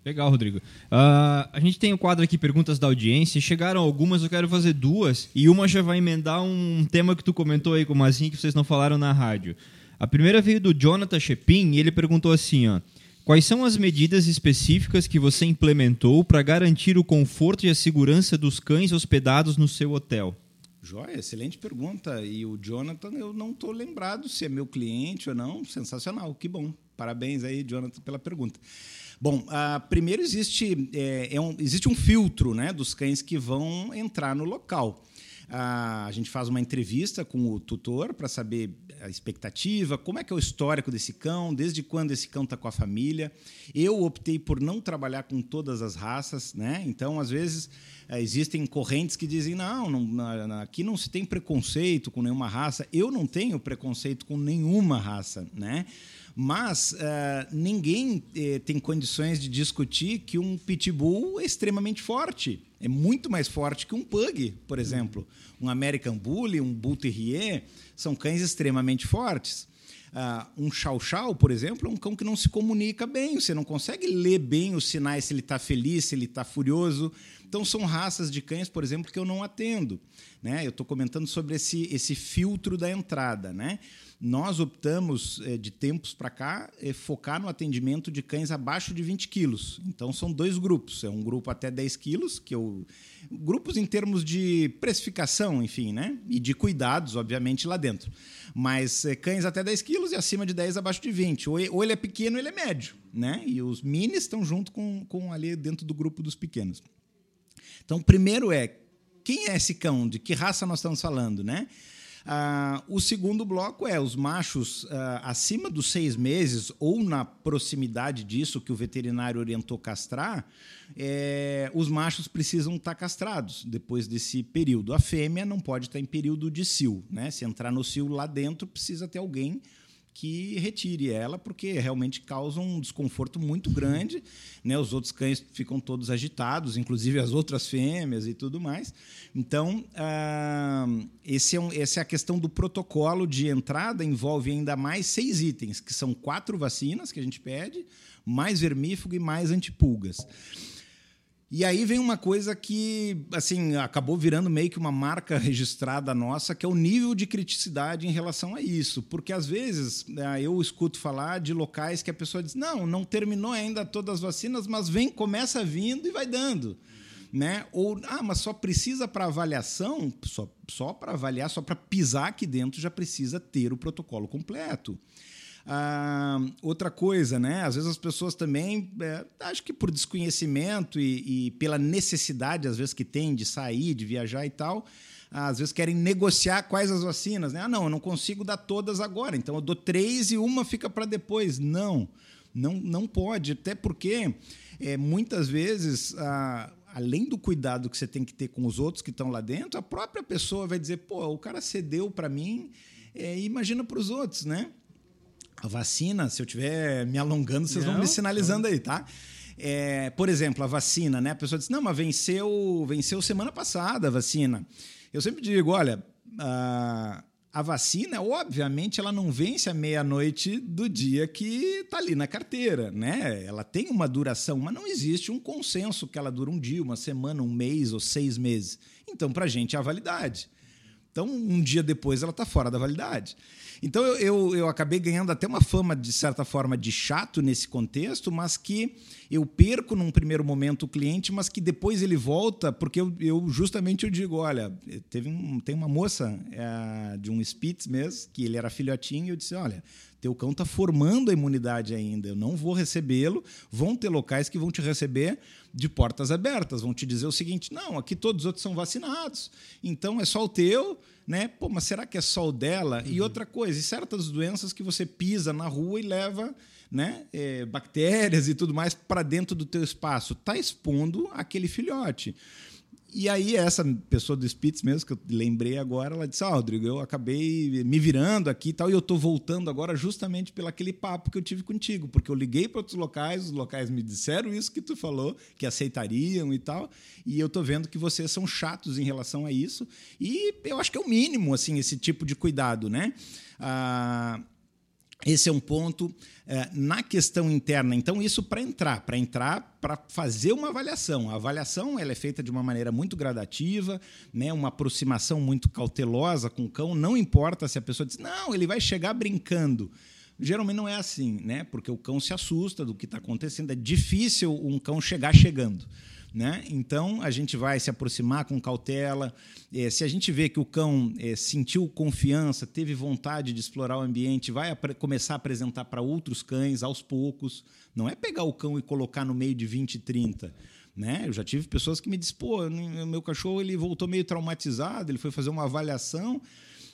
Legal, Rodrigo. A gente tem um quadro aqui, perguntas da audiência. Chegaram algumas, eu quero fazer duas e uma já vai emendar um tema que tu comentou aí com o Mazinho que vocês não falaram na rádio. A primeira veio do Jonathan Chepin e ele perguntou assim, ó, quais são as medidas específicas que você implementou para garantir o conforto e a segurança dos cães hospedados no seu hotel? Joia, excelente pergunta. E o Jonathan, eu não estou lembrado se é meu cliente ou não. Sensacional, que bom. Parabéns aí, Jonathan, pela pergunta. Bom, primeiro existe um filtro, né, dos cães que vão entrar no local. A gente faz uma entrevista com o tutor para saber a expectativa, como é que é o histórico desse cão, desde quando esse cão está com a família. Eu optei por não trabalhar com todas as raças, né? Então, às vezes, existem correntes que dizem não, aqui não se tem preconceito com nenhuma raça. Eu não tenho preconceito com nenhuma raça, né? Mas ninguém tem condições de discutir que um pitbull é extremamente forte. É muito mais forte que um pug, por exemplo. Um American Bully, um Bull Terrier, são cães extremamente fortes. Um Chow Chow, por exemplo, é um cão que não se comunica bem. Você não consegue ler bem os sinais se ele está feliz, se ele está furioso. Então, são raças de cães, por exemplo, que eu não atendo, né? Eu estou comentando sobre esse filtro da entrada, né? Nós optamos, de tempos para cá, focar no atendimento de cães abaixo de 20 quilos. Então, são dois grupos. É um grupo até 10 quilos, grupos em termos de precificação, enfim, né? E de cuidados, obviamente, lá dentro. Mas cães até 10 quilos e acima de 10, abaixo de 20. Ou ele é pequeno ou ele é médio, né? E os minis estão junto com ali dentro do grupo dos pequenos. Então, primeiro quem é esse cão? De que raça nós estamos falando, né? O segundo bloco os machos acima dos 6 meses ou na proximidade disso que o veterinário orientou castrar, os machos precisam estar castrados depois desse período. A fêmea não pode estar em período de cio, né? Se entrar no cio lá dentro, precisa ter alguém que retire ela, porque realmente causa um desconforto muito grande, né? Os outros cães ficam todos agitados, inclusive as outras fêmeas e tudo mais. Então, essa é a questão do protocolo de entrada, envolve ainda mais 6 itens, que são 4 vacinas que a gente pede, mais vermífugo e mais antipulgas. E aí vem uma coisa que assim, acabou virando meio que uma marca registrada nossa, que é o nível de criticidade em relação a isso. Porque, às vezes, eu escuto falar de locais que a pessoa diz não terminou ainda todas as vacinas, mas começa vindo e vai dando. Né? Ou, mas só precisa para avaliação, só para avaliar, só para pisar aqui dentro já precisa ter o protocolo completo. Outra coisa, né? Às vezes as pessoas também, acho que por desconhecimento e pela necessidade, às vezes, que tem de sair, de viajar e tal, às vezes querem negociar quais as vacinas, né? Não, eu não consigo dar todas agora, então eu dou 3 e uma fica para depois. Não pode, até porque muitas vezes... Além do cuidado que você tem que ter com os outros que estão lá dentro, a própria pessoa vai dizer, o cara cedeu para mim, imagina para os outros, né? A vacina, se eu estiver me alongando, vocês vão me sinalizando aí, tá? Por exemplo, a vacina, né? A pessoa diz, mas venceu semana passada a vacina. Eu sempre digo, olha, a vacina, obviamente, ela não vence à meia-noite do dia que está ali na carteira, né? Ela tem uma duração, mas não existe um consenso que ela dura um dia, uma semana, um mês ou 6 meses. Então, para a gente, é a validade. Então, um dia depois, ela está fora da validade. Então, eu acabei ganhando até uma fama, de certa forma, de chato nesse contexto, mas que eu perco num primeiro momento o cliente, mas que depois ele volta, porque eu justamente digo, olha, tem uma moça de um Spitz mesmo, que ele era filhotinho, e eu disse, olha, teu cão está formando a imunidade ainda, eu não vou recebê-lo, vão ter locais que vão te receber de portas abertas, vão te dizer o seguinte, não, aqui todos os outros são vacinados, então é só o teu, né? Pô, mas será que é só o dela? Uhum. E outra coisa, e certas doenças que você pisa na rua e leva, né, bactérias e tudo mais para dentro do teu espaço, está expondo aquele filhote. E aí essa pessoa do Spitz mesmo, que eu lembrei agora, ela disse, Rodrigo, eu acabei me virando aqui e tal, e eu estou voltando agora justamente pelo aquele papo que eu tive contigo, porque eu liguei para outros locais, os locais me disseram isso que tu falou, que aceitariam e tal, e eu estou vendo que vocês são chatos em relação a isso, e eu acho que é o mínimo, assim, esse tipo de cuidado, né? Esse é um ponto na questão interna. Então, isso para entrar, para fazer uma avaliação. A avaliação ela é feita de uma maneira muito gradativa, né? Uma aproximação muito cautelosa com o cão. Não importa se a pessoa diz, não, ele vai chegar brincando. Geralmente não é assim, né? Porque o cão se assusta do que está acontecendo. É difícil um cão chegar chegando. Né? Então, a gente vai se aproximar com cautela. Se a gente vê que o cão sentiu confiança, teve vontade de explorar o ambiente, vai começar a apresentar para outros cães aos poucos. Não é pegar o cão e colocar no meio de 20, 30. Né? Eu já tive pessoas que me dizem, pô, meu cachorro ele voltou meio traumatizado, ele foi fazer uma avaliação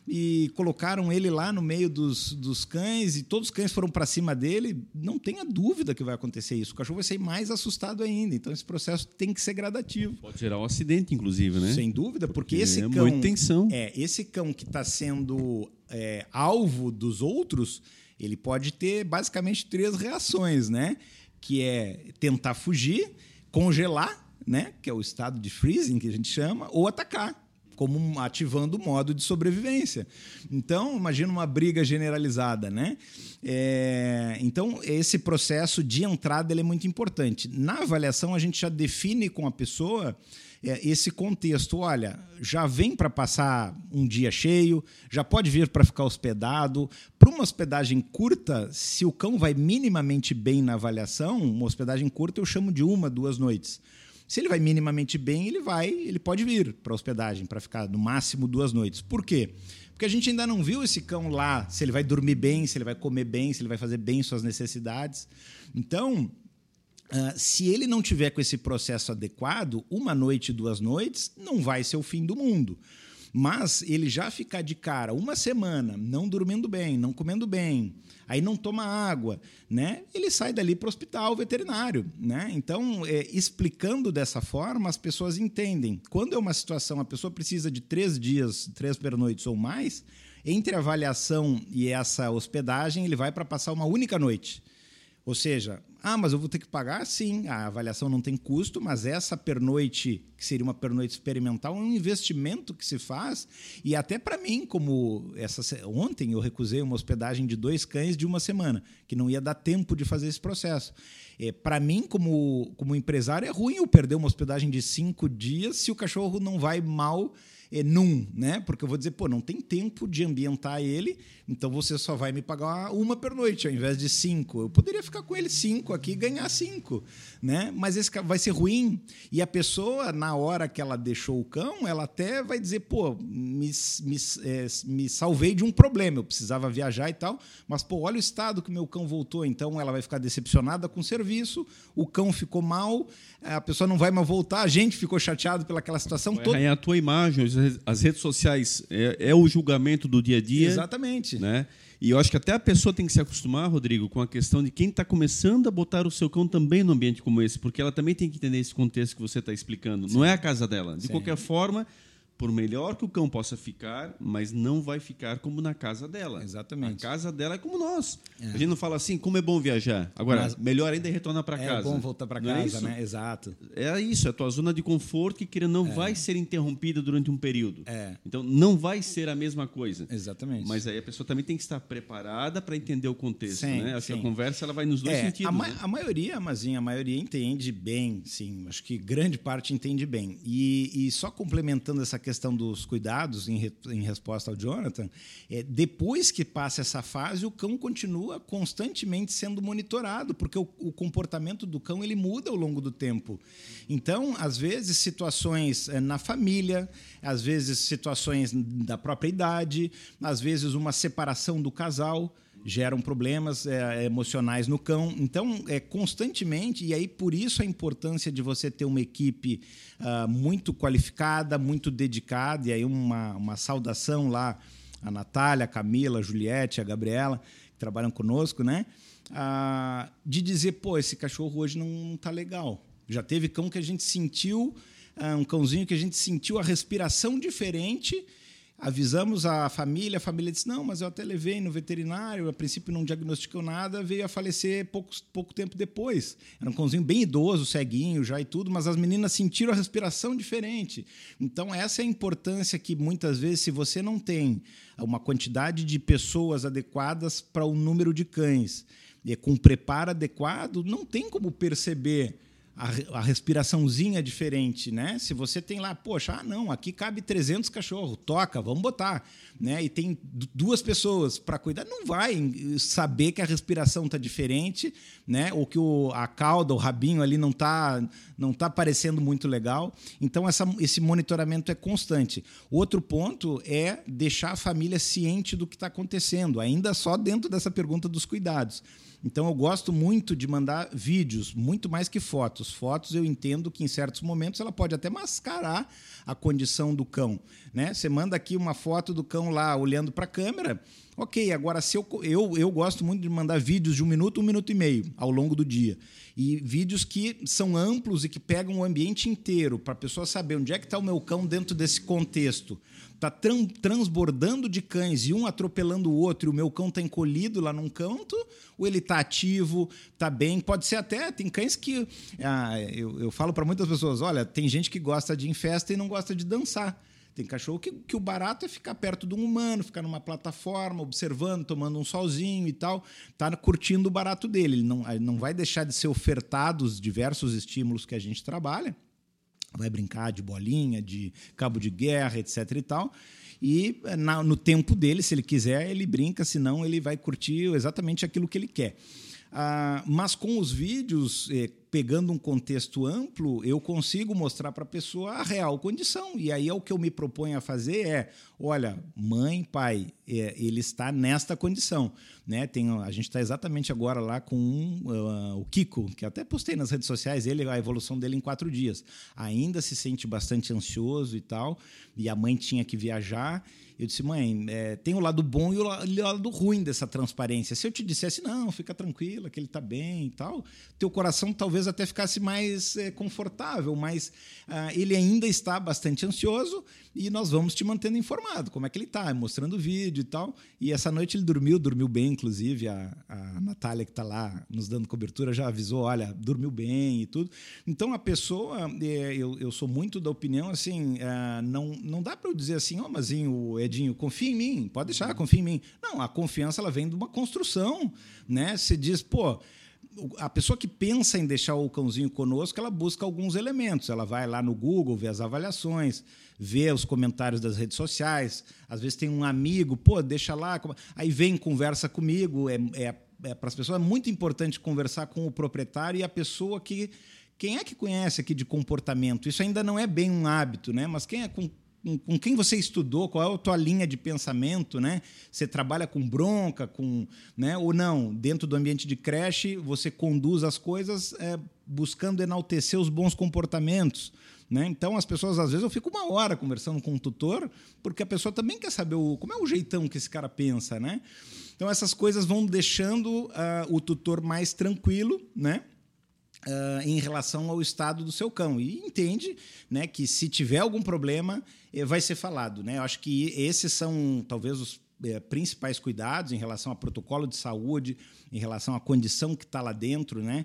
e colocaram ele lá no meio dos cães e todos os cães foram para cima dele. Não tenha dúvida que vai acontecer isso. O cachorro vai ser mais assustado ainda. Então, esse processo tem que ser gradativo. Pode gerar um acidente, inclusive, né? Sem dúvida, porque esse cão... É muita tensão. Esse cão que está sendo alvo dos outros, ele pode ter, basicamente, 3 reações, né? Que é tentar fugir, congelar, né? Que é o estado de freezing, que a gente chama, ou atacar, como ativando o modo de sobrevivência. Então, imagina uma briga generalizada, né? Então, esse processo de entrada ele é muito importante. Na avaliação, a gente já define com a pessoa esse contexto. Olha, já vem para passar um dia cheio, já pode vir para ficar hospedado. Para uma hospedagem curta, se o cão vai minimamente bem na avaliação, uma hospedagem curta eu chamo de 1, 2 noites. Se ele vai minimamente bem, ele pode vir para hospedagem, para ficar no máximo 2 noites. Por quê? Porque a gente ainda não viu esse cão lá, se ele vai dormir bem, se ele vai comer bem, se ele vai fazer bem suas necessidades. Então, se ele não tiver com esse processo adequado, 1 noite, 2 noites, não vai ser o fim do mundo. Mas ele já ficar de cara 1 semana, não dormindo bem, não comendo bem, aí não toma água, né? Ele sai dali para o hospital veterinário, né? Então, explicando dessa forma, as pessoas entendem. Quando é uma situação, a pessoa precisa de 3 dias, 3 pernoites ou mais, entre a avaliação e essa hospedagem, ele vai para passar 1 única noite. Ou seja, mas eu vou ter que pagar? Sim, a avaliação não tem custo, mas essa pernoite, que seria uma pernoite experimental, é um investimento que se faz. E até para mim, como ontem eu recusei uma hospedagem de 2 cães de 1 semana, que não ia dar tempo de fazer esse processo. Para mim, como empresário, é ruim eu perder uma hospedagem de 5 dias se o cachorro não vai mal né? Porque eu vou dizer, não tem tempo de ambientar ele, então você só vai me pagar 1 pernoite ao invés de 5. Eu poderia ficar com ele 5 aqui e ganhar 5, né? Mas esse vai ser ruim. E a pessoa, na hora que ela deixou o cão, ela até vai dizer, me salvei de um problema, eu precisava viajar e tal, mas, olha o estado que meu cão voltou. Então, ela vai ficar decepcionada com o serviço, o cão ficou mal, a pessoa não vai mais voltar, a gente ficou chateado pelaquela situação toda. É a tua imagem, as redes sociais, é o julgamento do dia a dia. Exatamente. Né? E eu acho que até a pessoa tem que se acostumar, Rodrigo, com a questão de quem está começando a botar o seu cão também num ambiente como esse, porque ela também tem que entender esse contexto que você está explicando. Sim. Não é a casa dela. De qualquer forma, por melhor que o cão possa ficar, mas não vai ficar como na casa dela. Exatamente. A casa dela é como nós. É. A gente não fala assim, como é bom viajar. Agora, mas melhor ainda é retornar para casa. É bom voltar para casa, né? Exato. É isso, é a tua zona de conforto que não vai ser interrompida durante um período. É. Então, não vai ser a mesma coisa. Exatamente. Mas aí a pessoa também tem que estar preparada para entender o contexto, sim, né? Acho que a conversa ela vai nos dois sentidos. A maioria entende bem, sim. Acho que grande parte entende bem. E só complementando essa questão dos cuidados em resposta ao Jonathan, depois que passa essa fase, o cão continua constantemente sendo monitorado, porque o comportamento do cão ele muda ao longo do tempo. Então, às vezes, situações na família, às vezes, situações da própria idade, às vezes, uma separação do casal, geram problemas emocionais no cão. Então, constantemente, e aí por isso a importância de você ter uma equipe muito qualificada, muito dedicada, e aí uma saudação lá, a Natália, a Camila, a Juliette, a Gabriela, que trabalham conosco, né? De dizer, pô, esse cachorro hoje não tá legal. Já teve cão que a gente sentiu, um cãozinho que a gente sentiu a respiração diferente. Avisamos a família disse, não, mas eu até levei no veterinário, a princípio não diagnosticou nada, veio a falecer pouco tempo depois. Era um cãozinho bem idoso, ceguinho já e tudo, mas as meninas sentiram a respiração diferente. Então, essa é a importância que, muitas vezes, se você não tem uma quantidade de pessoas adequadas para o número de cães, e com um preparo adequado, não tem como perceber a respiraçãozinha diferente, né? Se você tem lá, poxa, não, aqui cabe 300 cachorros, toca, vamos botar, né? E tem duas pessoas para cuidar, não vai saber que a respiração está diferente, né? Ou que a cauda, o rabinho ali não tá parecendo muito legal. Então, esse monitoramento é constante. Outro ponto é deixar a família ciente do que está acontecendo, ainda só dentro dessa pergunta dos cuidados. Então, eu gosto muito de mandar vídeos, muito mais que fotos. Fotos, eu entendo que, em certos momentos, ela pode até mascarar a condição do cão, né? Você manda aqui uma foto do cão lá olhando para a câmera. Ok, agora, se eu gosto muito de mandar vídeos de um minuto e meio ao longo do dia. E vídeos que são amplos e que pegam o ambiente inteiro, para a pessoa saber onde é que está o meu cão dentro desse contexto. Está transbordando de cães e um atropelando o outro e o meu cão está encolhido lá num canto, ou ele está ativo, está bem, pode ser até, tem cães que eu falo para muitas pessoas, olha, tem gente que gosta de ir em festa e não gosta de dançar. Tem cachorro que o barato é ficar perto de um humano, ficar numa plataforma, observando, tomando um solzinho e tal, tá curtindo o barato dele. Ele não vai deixar de ser ofertado os diversos estímulos que a gente trabalha. Vai brincar de bolinha, de cabo de guerra, etc. e tal. E no tempo dele, se ele quiser, ele brinca, senão ele vai curtir exatamente aquilo que ele quer. Mas com os vídeos, pegando um contexto amplo, eu consigo mostrar para a pessoa a real condição. E aí o que eu me proponho a fazer é, olha, mãe, pai, ele está nesta condição, né? A gente está exatamente agora lá com o Kiko, que até postei nas redes sociais, a evolução dele em 4 dias. Ainda se sente bastante ansioso e tal, e a mãe tinha que viajar. Eu disse, mãe, tem o lado bom e o lado ruim dessa transparência. Se eu te dissesse, não, fica tranquila, que ele está bem e tal, teu coração talvez até ficasse mais confortável, mas ele ainda está bastante ansioso e nós vamos te mantendo informado como é que ele está, mostrando o vídeo e tal. E essa noite ele dormiu bem, inclusive a Natália que está lá nos dando cobertura já avisou, olha, dormiu bem e tudo. Então a pessoa, eu sou muito da opinião, assim, não dá para eu dizer assim, ó, Mazinho, Edinho, confia em mim, pode deixar, confia em mim. Não, a confiança ela vem de uma construção, né? Você diz, pô, a pessoa que pensa em deixar o cãozinho conosco, ela busca alguns elementos. Ela vai lá no Google, vê as avaliações, vê os comentários das redes sociais. Às vezes tem um amigo, pô, deixa lá. Aí vem, conversa comigo. Para as pessoas é muito importante conversar com o proprietário e a pessoa que... Quem é que conhece aqui de comportamento? Isso ainda não é bem um hábito, né? Mas quem é com quem você estudou, qual é a tua linha de pensamento, né? Você trabalha com bronca, né? Ou não, dentro do ambiente de creche, você conduz as coisas buscando enaltecer os bons comportamentos, né? Então, as pessoas, às vezes, eu fico 1 hora conversando com um tutor, porque a pessoa também quer saber como é o jeitão que esse cara pensa, né? Então, essas coisas vão deixando o tutor mais tranquilo, né? em relação ao estado do seu cão. E entende, né, que se tiver algum problema, vai ser falado, né? Eu acho que esses são talvez os principais cuidados em relação a protocolo de saúde, em relação à condição que está lá dentro, né?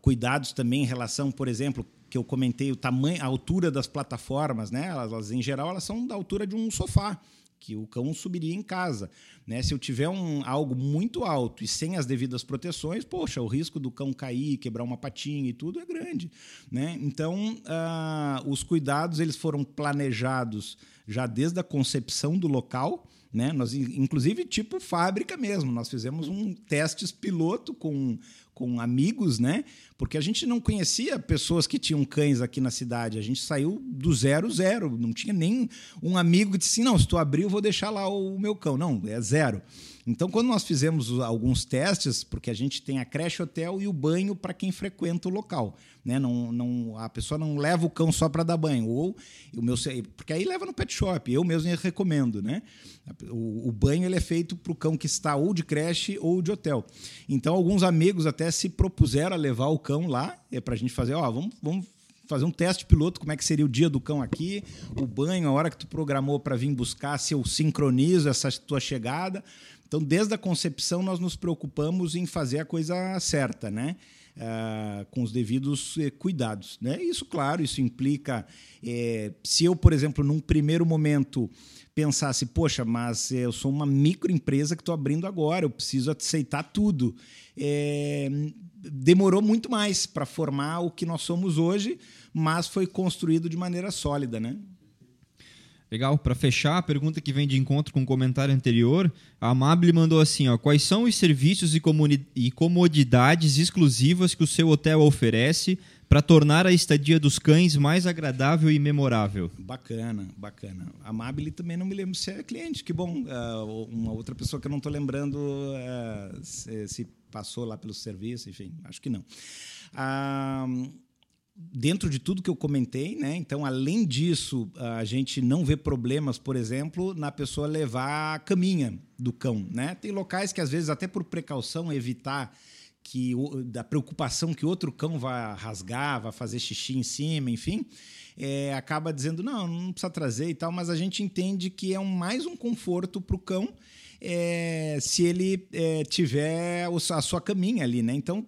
Cuidados também em relação, por exemplo, que eu comentei, o tamanho, a altura das plataformas, né? Elas, em geral, elas são da altura de um sofá, que o cão subiria em casa, né? Se eu tiver algo muito alto e sem as devidas proteções, poxa, o risco do cão cair, quebrar uma patinha e tudo é grande, né? Então, os cuidados eles foram planejados já desde a concepção do local, né? Nós, inclusive, tipo fábrica mesmo, nós fizemos testes piloto com amigos, né? Porque a gente não conhecia pessoas que tinham cães aqui na cidade. A gente saiu do zero, não tinha nem um amigo que disse, não, se tu abrir eu vou deixar lá o meu cão. Não, é zero. Então, quando nós fizemos alguns testes, porque a gente tem a creche hotel e o banho para quem frequenta o local, né? A pessoa não leva o cão só para dar banho, porque aí leva no pet shop, eu mesmo recomendo, né? O banho ele é feito para o cão que está ou de creche ou de hotel. Então, alguns amigos até se propuseram a levar o cão lá, para a gente fazer, vamos fazer um teste piloto, como é que seria o dia do cão aqui, o banho, a hora que tu programou para vir buscar, se eu sincronizo essa tua chegada. Então, desde a concepção, nós nos preocupamos em fazer a coisa certa, né? Com os devidos cuidados, né? Isso, claro, isso implica... se eu, por exemplo, num primeiro momento pensasse, poxa, mas eu sou uma microempresa que estou abrindo agora, eu preciso aceitar tudo. Demorou muito mais para formar o que nós somos hoje, mas foi construído de maneira sólida, né? Legal, para fechar, a pergunta que vem de encontro com o comentário anterior, a Amable mandou assim, ó, quais são os serviços e comodidades exclusivas que o seu hotel oferece para tornar a estadia dos cães mais agradável e memorável? Bacana. A Amable também não me lembro se é cliente, que bom. Uma outra pessoa que eu não estou lembrando se passou lá pelo serviço, enfim, acho que não. Dentro de tudo que eu comentei, né? Então, além disso, a gente não vê problemas, por exemplo, na pessoa levar a caminha do cão, né? Tem locais que, às vezes, até por precaução, evitar da preocupação que outro cão vá rasgar, vá fazer xixi em cima, enfim, acaba dizendo, não precisa trazer e tal, mas a gente entende que é mais um conforto para o cão se ele tiver a sua caminha ali, né? Então,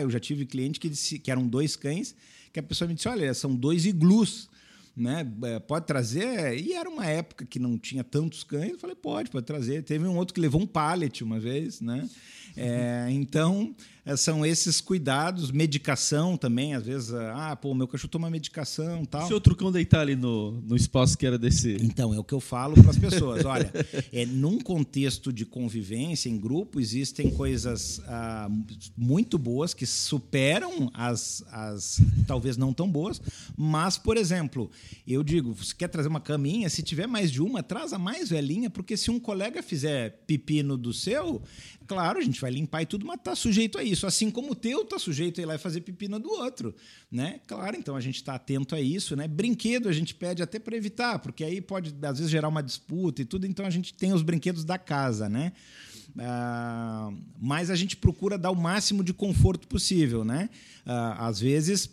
eu já tive cliente que disse que eram dois cães, que a pessoa me disse, olha, são dois iglus, né? Pode trazer? E era uma época que não tinha tantos cães, eu falei, pode trazer. Teve um outro que levou um pallet uma vez, né? Então, são esses cuidados, medicação também, às vezes, meu cachorro toma medicação e tal. Se outro cão deitar ali no espaço que era desse... Então, é o que eu falo para as pessoas, olha, num contexto de convivência, em grupo, existem coisas muito boas que superam as talvez não tão boas, mas, por exemplo, eu digo, você quer trazer uma caminha, se tiver mais de uma, traz a mais velhinha, porque se um colega fizer pepino do seu, claro, a gente vai limpar e tudo, mas está sujeito a isso, assim como o teu está sujeito a ir lá e fazer pepino do outro, né? Claro, então a gente está atento a isso, né? Brinquedo a gente pede até para evitar, porque aí pode, às vezes, gerar uma disputa e tudo, então a gente tem os brinquedos da casa, né? Mas a gente procura dar o máximo de conforto possível, né? Às vezes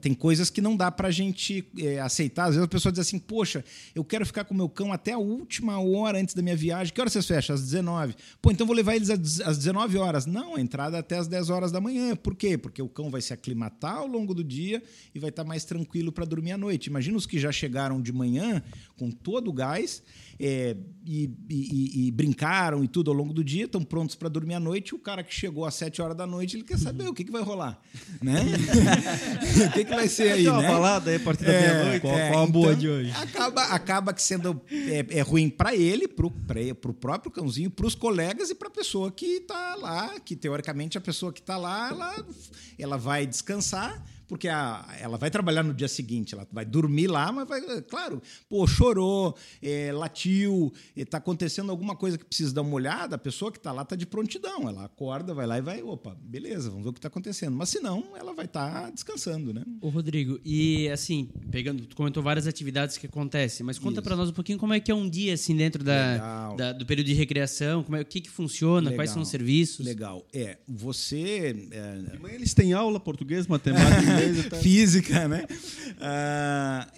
tem coisas que não dá para a gente aceitar. Às vezes a pessoa diz assim, poxa, eu quero ficar com o meu cão até a última hora antes da minha viagem. Que horas vocês fecham? Às 19. Pô, então vou levar eles às 19 horas. Não, a entrada até às 10 horas da manhã. Por quê? Porque o cão vai se aclimatar ao longo do dia e vai estar mais tranquilo para dormir à noite. Imagina os que já chegaram de manhã com todo o gás e brincaram e tudo ao longo do dia, estão prontos para dormir à noite, o cara que chegou às 7 horas da noite, ele quer saber o que vai rolar, né? O que vai ser aí, né? Balada aí a partir da meia-noite. Qual a boa de hoje? Acaba que sendo ruim para ele, para o próprio cãozinho, para os colegas e para a pessoa que está lá, que teoricamente a pessoa que está lá, ela vai descansar, porque ela vai trabalhar no dia seguinte, ela vai dormir lá, mas vai, claro, pô, chorou, latiu, está acontecendo alguma coisa que precisa dar uma olhada, a pessoa que está lá está de prontidão, ela acorda, vai lá e vai, opa, beleza, vamos ver o que está acontecendo. Mas se não, ela vai estar descansando, né? Ô, Rodrigo, e assim, pegando, tu comentou várias atividades que acontecem, mas conta para nós um pouquinho como é que é um dia assim dentro do período de recreação, como é, o que que funciona, legal, quais são os serviços? Legal, você... De manhã eles têm aula, português, matemática, inglês... Física, né?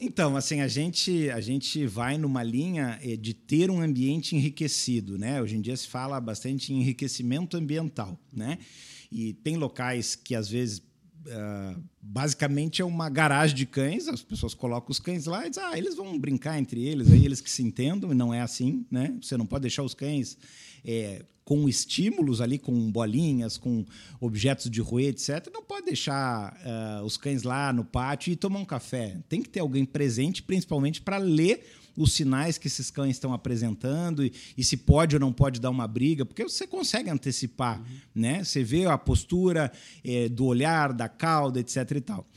Então, assim, a gente vai numa linha de ter um ambiente enriquecido, né? Hoje em dia se fala bastante em enriquecimento ambiental, né? E tem locais que, às vezes... basicamente é uma garagem de cães, as pessoas colocam os cães lá e dizem, eles vão brincar entre eles, aí eles que se entendam, e não é assim, né? Você não pode deixar os cães com estímulos ali, com bolinhas, com objetos de ruê, etc. Não pode deixar os cães lá no pátio e tomar um café. Tem que ter alguém presente, principalmente para ler os sinais que esses cães estão apresentando e se pode ou não pode dar uma briga, porque você consegue antecipar, né? Você vê a postura do olhar, da cauda, etc. e tal.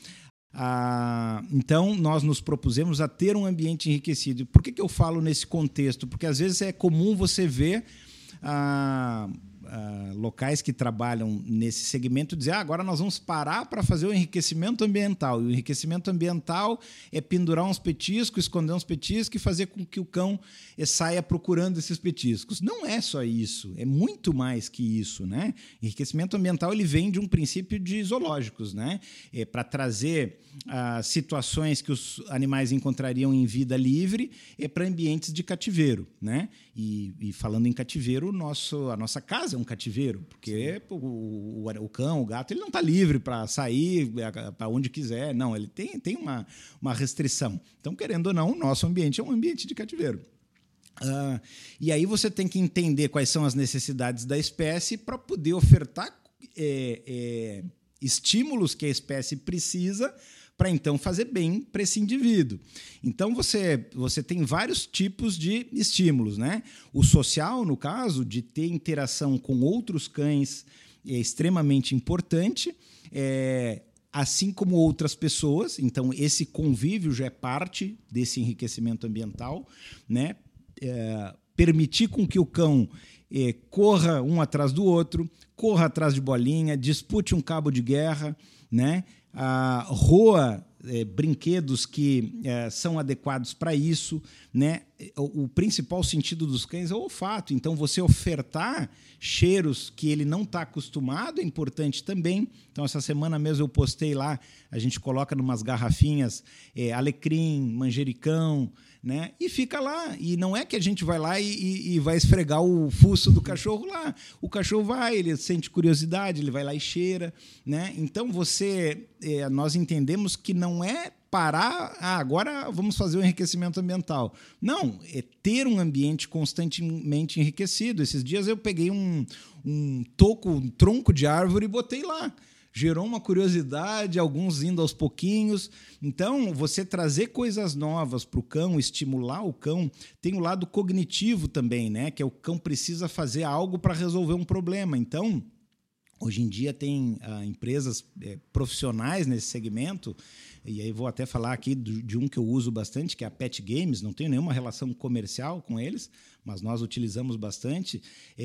Então, nós nos propusemos a ter um ambiente enriquecido. Por que eu falo nesse contexto? Porque, às vezes, é comum você ver locais que trabalham nesse segmento dizer, agora nós vamos parar para fazer o enriquecimento ambiental. E o enriquecimento ambiental é pendurar uns petiscos, esconder uns petiscos e fazer com que o cão saia procurando esses petiscos. Não é só isso, é muito mais que isso, né? Enriquecimento ambiental ele vem de um princípio de zoológicos, né? Para trazer situações que os animais encontrariam em vida livre para ambientes de cativeiro, né? E falando em cativeiro, a nossa casa é um cativeiro, porque o cão, o gato, ele não está livre para sair para onde quiser, não, ele tem uma restrição. Então, querendo ou não, o nosso ambiente é um ambiente de cativeiro. E aí você tem que entender quais são as necessidades da espécie para poder ofertar estímulos que a espécie precisa para, então, fazer bem para esse indivíduo. Então, você tem vários tipos de estímulos, né? O social, no caso, de ter interação com outros cães é extremamente importante, assim como outras pessoas. Então, esse convívio já é parte desse enriquecimento ambiental, né? Permitir com que o cão corra um atrás do outro, corra atrás de bolinha, dispute um cabo de guerra, né? Roa brinquedos que são adequados para isso, né? O principal sentido dos cães é o olfato, então você ofertar cheiros que ele não está acostumado é importante também. Então essa semana mesmo eu postei lá, a gente coloca numas garrafinhas alecrim, manjericão, né? E fica lá, e não é que a gente vai lá e vai esfregar o fuço do cachorro lá, o cachorro vai, ele sente curiosidade, ele vai lá e cheira, né? Então nós entendemos que não é parar, agora vamos fazer o enriquecimento ambiental. Não, é ter um ambiente constantemente enriquecido. Esses dias eu peguei um tronco de árvore e botei lá. Gerou uma curiosidade, alguns indo aos pouquinhos. Então, você trazer coisas novas para o cão, estimular o cão, tem o lado cognitivo também, né? Que é o cão precisa fazer algo para resolver um problema. Então, hoje em dia tem empresas profissionais nesse segmento, e aí vou até falar aqui de um que eu uso bastante, que é a Pet Games, não tenho nenhuma relação comercial com eles, mas nós utilizamos bastante,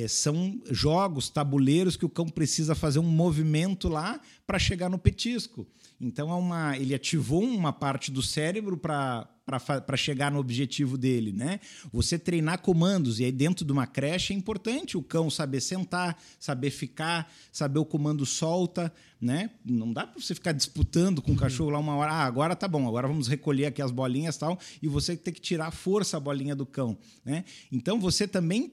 são jogos, tabuleiros que o cão precisa fazer um movimento lá para chegar no petisco. Então, ele ativou uma parte do cérebro para chegar no objetivo dele, né? Você treinar comandos, e aí dentro de uma creche é importante o cão saber sentar, saber ficar, saber o comando solta, né? Não dá para você ficar disputando com o cachorro lá uma hora, agora tá bom, agora vamos recolher aqui as bolinhas e tal, e você tem que tirar a força a bolinha do cão, né? Então você também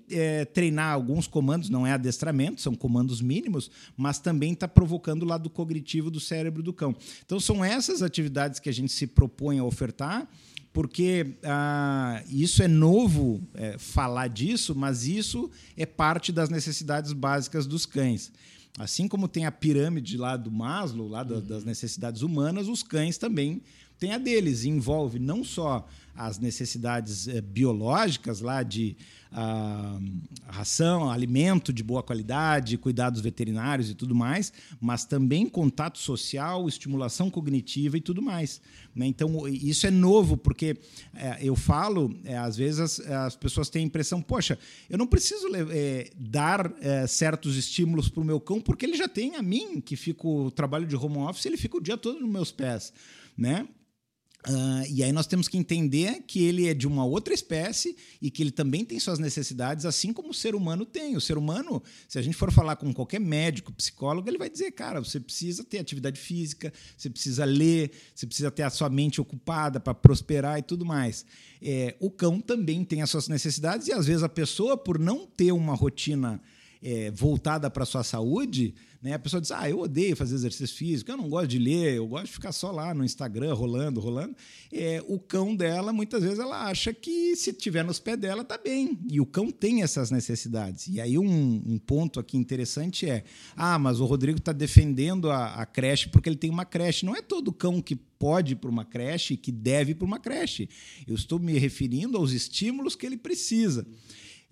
treinar alguns comandos, não é adestramento, são comandos mínimos, mas também está provocando o lado cognitivo do cérebro do cão. Então são essas atividades que a gente se propõe a ofertar, porque isso é novo falar disso, mas isso é parte das necessidades básicas dos cães. Assim como tem a pirâmide lá do Maslow, lá das necessidades humanas, os cães também tem a deles, e envolve não só as necessidades biológicas lá de ração, alimento de boa qualidade, cuidados veterinários e tudo mais, mas também contato social, estimulação cognitiva e tudo mais, né? Então, isso é novo, porque eu falo, às vezes as pessoas têm a impressão, poxa, eu não preciso dar certos estímulos para o meu cão, porque ele já tem a mim, que fico trabalho de home office, ele fica o dia todo nos meus pés, né? E aí nós temos que entender que ele é de uma outra espécie e que ele também tem suas necessidades, assim como o ser humano tem. O ser humano, se a gente for falar com qualquer médico, psicólogo, ele vai dizer, cara, você precisa ter atividade física, você precisa ler, você precisa ter a sua mente ocupada para prosperar e tudo mais. O cão também tem as suas necessidades e, às vezes, a pessoa, por não ter uma rotina voltada para a sua saúde, né? A pessoa diz, eu odeio fazer exercício físico, eu não gosto de ler, eu gosto de ficar só lá no Instagram, rolando. O cão dela, muitas vezes, ela acha que se tiver nos pés dela, tá bem. E o cão tem essas necessidades. E aí um ponto aqui interessante é, mas o Rodrigo está defendendo a creche porque ele tem uma creche. Não é todo cão que pode ir para uma creche, que deve ir para uma creche. Eu estou me referindo aos estímulos que ele precisa.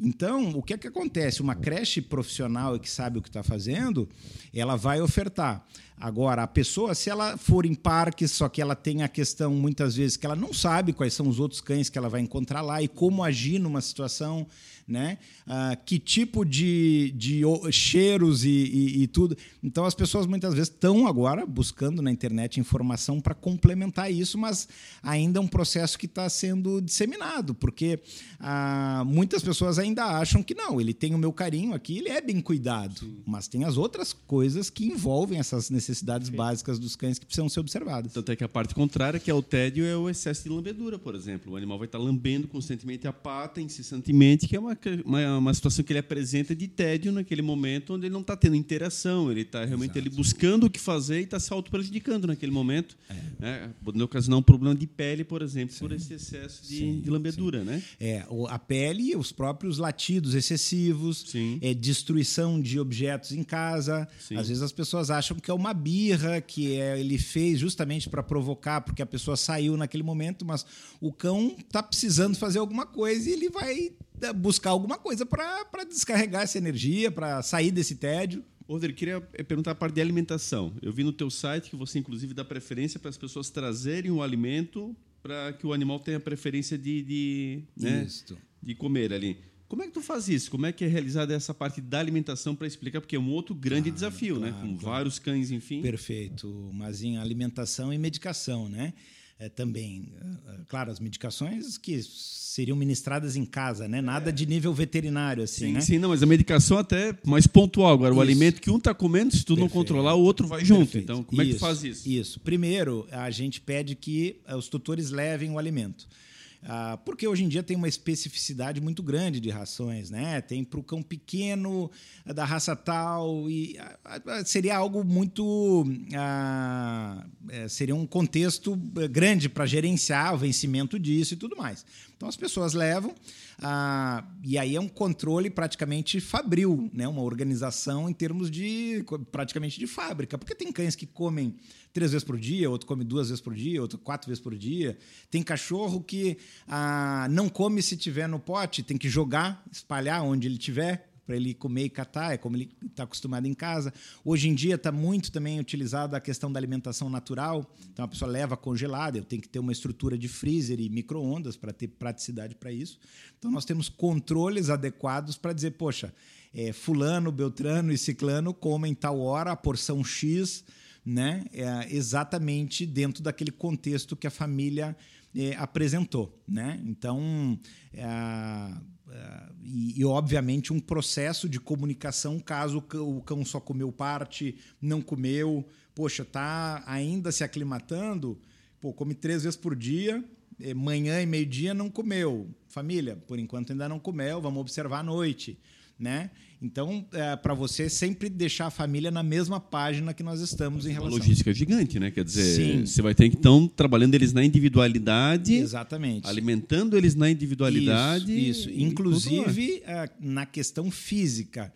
Então, o que é que acontece? Uma creche profissional que sabe o que está fazendo, ela vai ofertar. Agora, a pessoa, se ela for em parques, só que ela tem a questão, muitas vezes, que ela não sabe quais são os outros cães que ela vai encontrar lá e como agir numa situação, né? Que tipo de cheiros e tudo. Então, as pessoas, muitas vezes, estão agora buscando na internet informação para complementar isso, mas ainda é um processo que está sendo disseminado, porque muitas pessoas ainda acham que não, ele tem o meu carinho aqui, ele é bem cuidado, sim, mas tem as outras coisas que envolvem essas necessidades, sim, básicas dos cães que precisam ser observadas. Tanto é que a parte contrária, que é o tédio, é o excesso de lambedura, por exemplo. O animal vai estar lambendo constantemente a pata, incessantemente, que é uma situação que ele apresenta de tédio naquele momento onde ele não está tendo interação, ele está realmente buscando o que fazer e está se auto-prejudicando naquele momento, né? Podendo ocasionar um problema de pele, por exemplo, sim, por esse excesso de lambedura, sim, né? A pele e os próprios latidos excessivos, sim, destruição de objetos em casa. Sim. Às vezes as pessoas acham que é uma birra, que ele fez justamente para provocar, porque a pessoa saiu naquele momento, mas o cão está precisando fazer alguma coisa e ele vai buscar alguma coisa para descarregar essa energia, para sair desse tédio. Rodrigo, queria perguntar a parte de alimentação. Eu vi no teu site que você, inclusive, dá preferência para as pessoas trazerem o alimento para que o animal tenha preferência de comer ali. Como é que tu faz isso? Como é que é realizada essa parte da alimentação para explicar? Porque é um outro grande desafio, né? Com vários cães, enfim. Perfeito, Mazinho. Alimentação e medicação, né? Também, claro, as medicações que seriam ministradas em casa, né? Nada de nível veterinário, assim, sim, né? Sim, não, mas a medicação até mais pontual. Agora, o alimento que um está comendo, se tu não controlar, o outro vai junto. Perfeito. Então, como é que tu faz isso? Isso. Primeiro, a gente pede que os tutores levem o alimento. Porque hoje em dia tem uma especificidade muito grande de rações, né? Tem para o cão pequeno, da raça tal, e seria algo muito... seria um contexto grande para gerenciar o vencimento disso e tudo mais. Então, as pessoas levam, e aí é um controle praticamente fabril, né? Uma organização em termos de praticamente de fábrica, porque tem cães que comem 3 vezes por dia, outro come 2 vezes por dia, outro 4 vezes por dia. Tem cachorro que não come se tiver no pote, tem que jogar, espalhar onde ele tiver, para ele comer e catar, é como ele está acostumado em casa. Hoje em dia está muito também utilizada a questão da alimentação natural. Então, a pessoa leva congelada, eu tenho que ter uma estrutura de freezer e micro-ondas para ter praticidade para isso. Então, nós temos controles adequados para dizer, poxa, fulano, beltrano e ciclano comem tal hora a porção X, né? Exatamente dentro daquele contexto que a família apresentou, né? Então... E, obviamente, um processo de comunicação, caso o cão só comeu parte, não comeu, poxa, está ainda se aclimatando, come 3 vezes por dia, manhã e meio-dia não comeu. Família, por enquanto ainda não comeu, vamos observar à noite, né? Então, para você sempre deixar a família na mesma página que nós estamos em relação... Uma logística gigante, né? Quer dizer, sim, você vai ter que estar trabalhando eles na individualidade... Exatamente. Alimentando eles na individualidade... Isso. Inclusive, na questão física...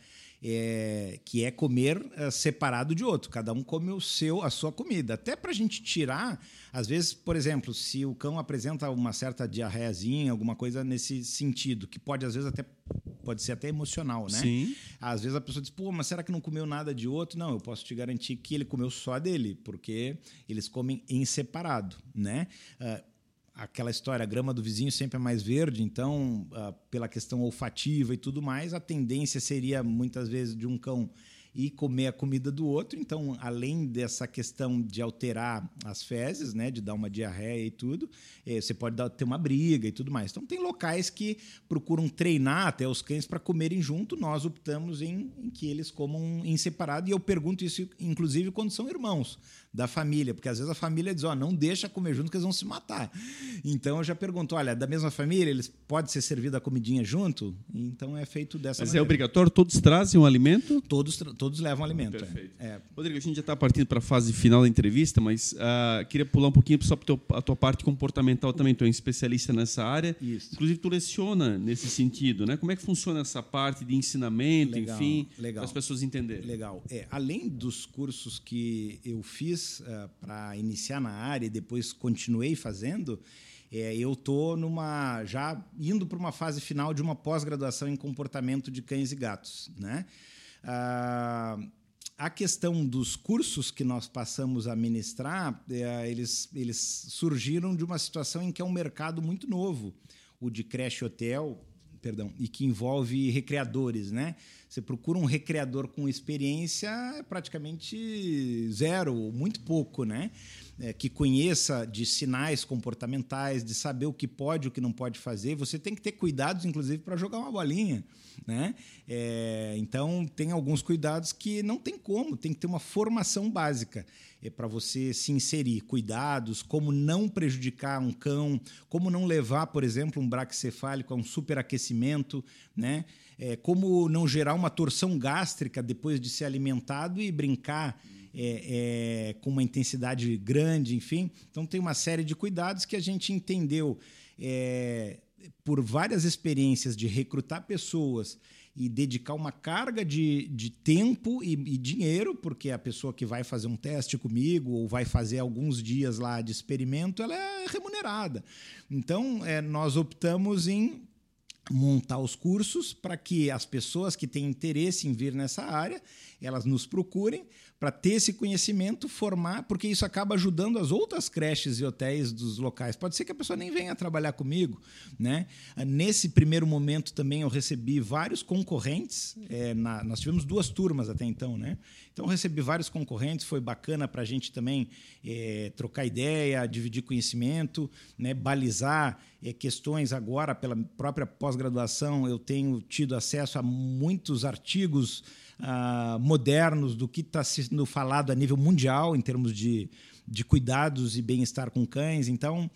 que é comer separado de outro. Cada um come a sua comida. Até para a gente tirar, às vezes, por exemplo, se o cão apresenta uma certa diarreazinha, alguma coisa nesse sentido, que pode, às vezes, pode ser até emocional, né? Sim. Às vezes a pessoa diz, pô, mas será que não comeu nada de outro? Não, eu posso te garantir que ele comeu só dele, porque eles comem em separado, né? Aquela história, a grama do vizinho sempre é mais verde, então, pela questão olfativa e tudo mais, a tendência seria, muitas vezes, de um cão ir comer a comida do outro. Então, além dessa questão de alterar as fezes, né, de dar uma diarreia e tudo, você pode ter uma briga e tudo mais. Então, tem locais que procuram treinar até os cães para comerem junto. Nós optamos em que eles comam em separado. E eu pergunto isso, inclusive, quando são irmãos da família, porque às vezes a família diz, ó, não deixa comer junto que eles vão se matar. Então eu já pergunto, olha, da mesma família, eles pode ser servida a comidinha junto? Então é feito dessa maneira. Mas é obrigatório? Todos trazem um alimento? Todos levam alimento. Perfeito. Rodrigo, a gente já está partindo para a fase final da entrevista, mas queria pular um pouquinho só para a tua parte comportamental também. Tu é um especialista nessa área. Isso. Inclusive, tu leciona nesse sentido, né? Como é que funciona essa parte de ensinamento, legal, enfim, para as pessoas entenderem? Legal. Além dos cursos que eu fiz, para iniciar na área e depois continuei fazendo, eu estou já indo para uma fase final de uma pós-graduação em comportamento de cães e gatos, né? A questão dos cursos que nós passamos a ministrar, eles surgiram de uma situação em que é um mercado muito novo, o de creche e hotel, e que envolve recreadores, né? Você procura um recreador com experiência praticamente zero, muito pouco, né? Que conheça de sinais comportamentais, de saber o que pode e o que não pode fazer. Você tem que ter cuidados, inclusive, para jogar uma bolinha, né? Então, tem alguns cuidados que não tem como, tem que ter uma formação básica para você se inserir. Cuidados, como não prejudicar um cão, como não levar, por exemplo, um braquicefálico a um superaquecimento, né? Como não gerar uma torção gástrica depois de ser alimentado e brincar com uma intensidade grande, enfim. Então, tem uma série de cuidados que a gente entendeu por várias experiências de recrutar pessoas e dedicar uma carga de tempo e dinheiro, porque a pessoa que vai fazer um teste comigo ou vai fazer alguns dias lá de experimento, ela é remunerada. Então, nós optamos em montar os cursos para que as pessoas que têm interesse em vir nessa área, elas nos procurem para ter esse conhecimento, formar, porque isso acaba ajudando as outras creches e hotéis dos locais. Pode ser que a pessoa nem venha trabalhar comigo, né? Nesse primeiro momento também eu recebi vários concorrentes, nós tivemos 2 turmas até então, né? Então eu recebi vários concorrentes, foi bacana para a gente também trocar ideia, dividir conhecimento, né? Balizar questões agora pela própria pós-graduação. Eu tenho tido acesso a muitos artigos modernos do que está sendo falado a nível mundial em termos de cuidados e bem-estar com cães. Então,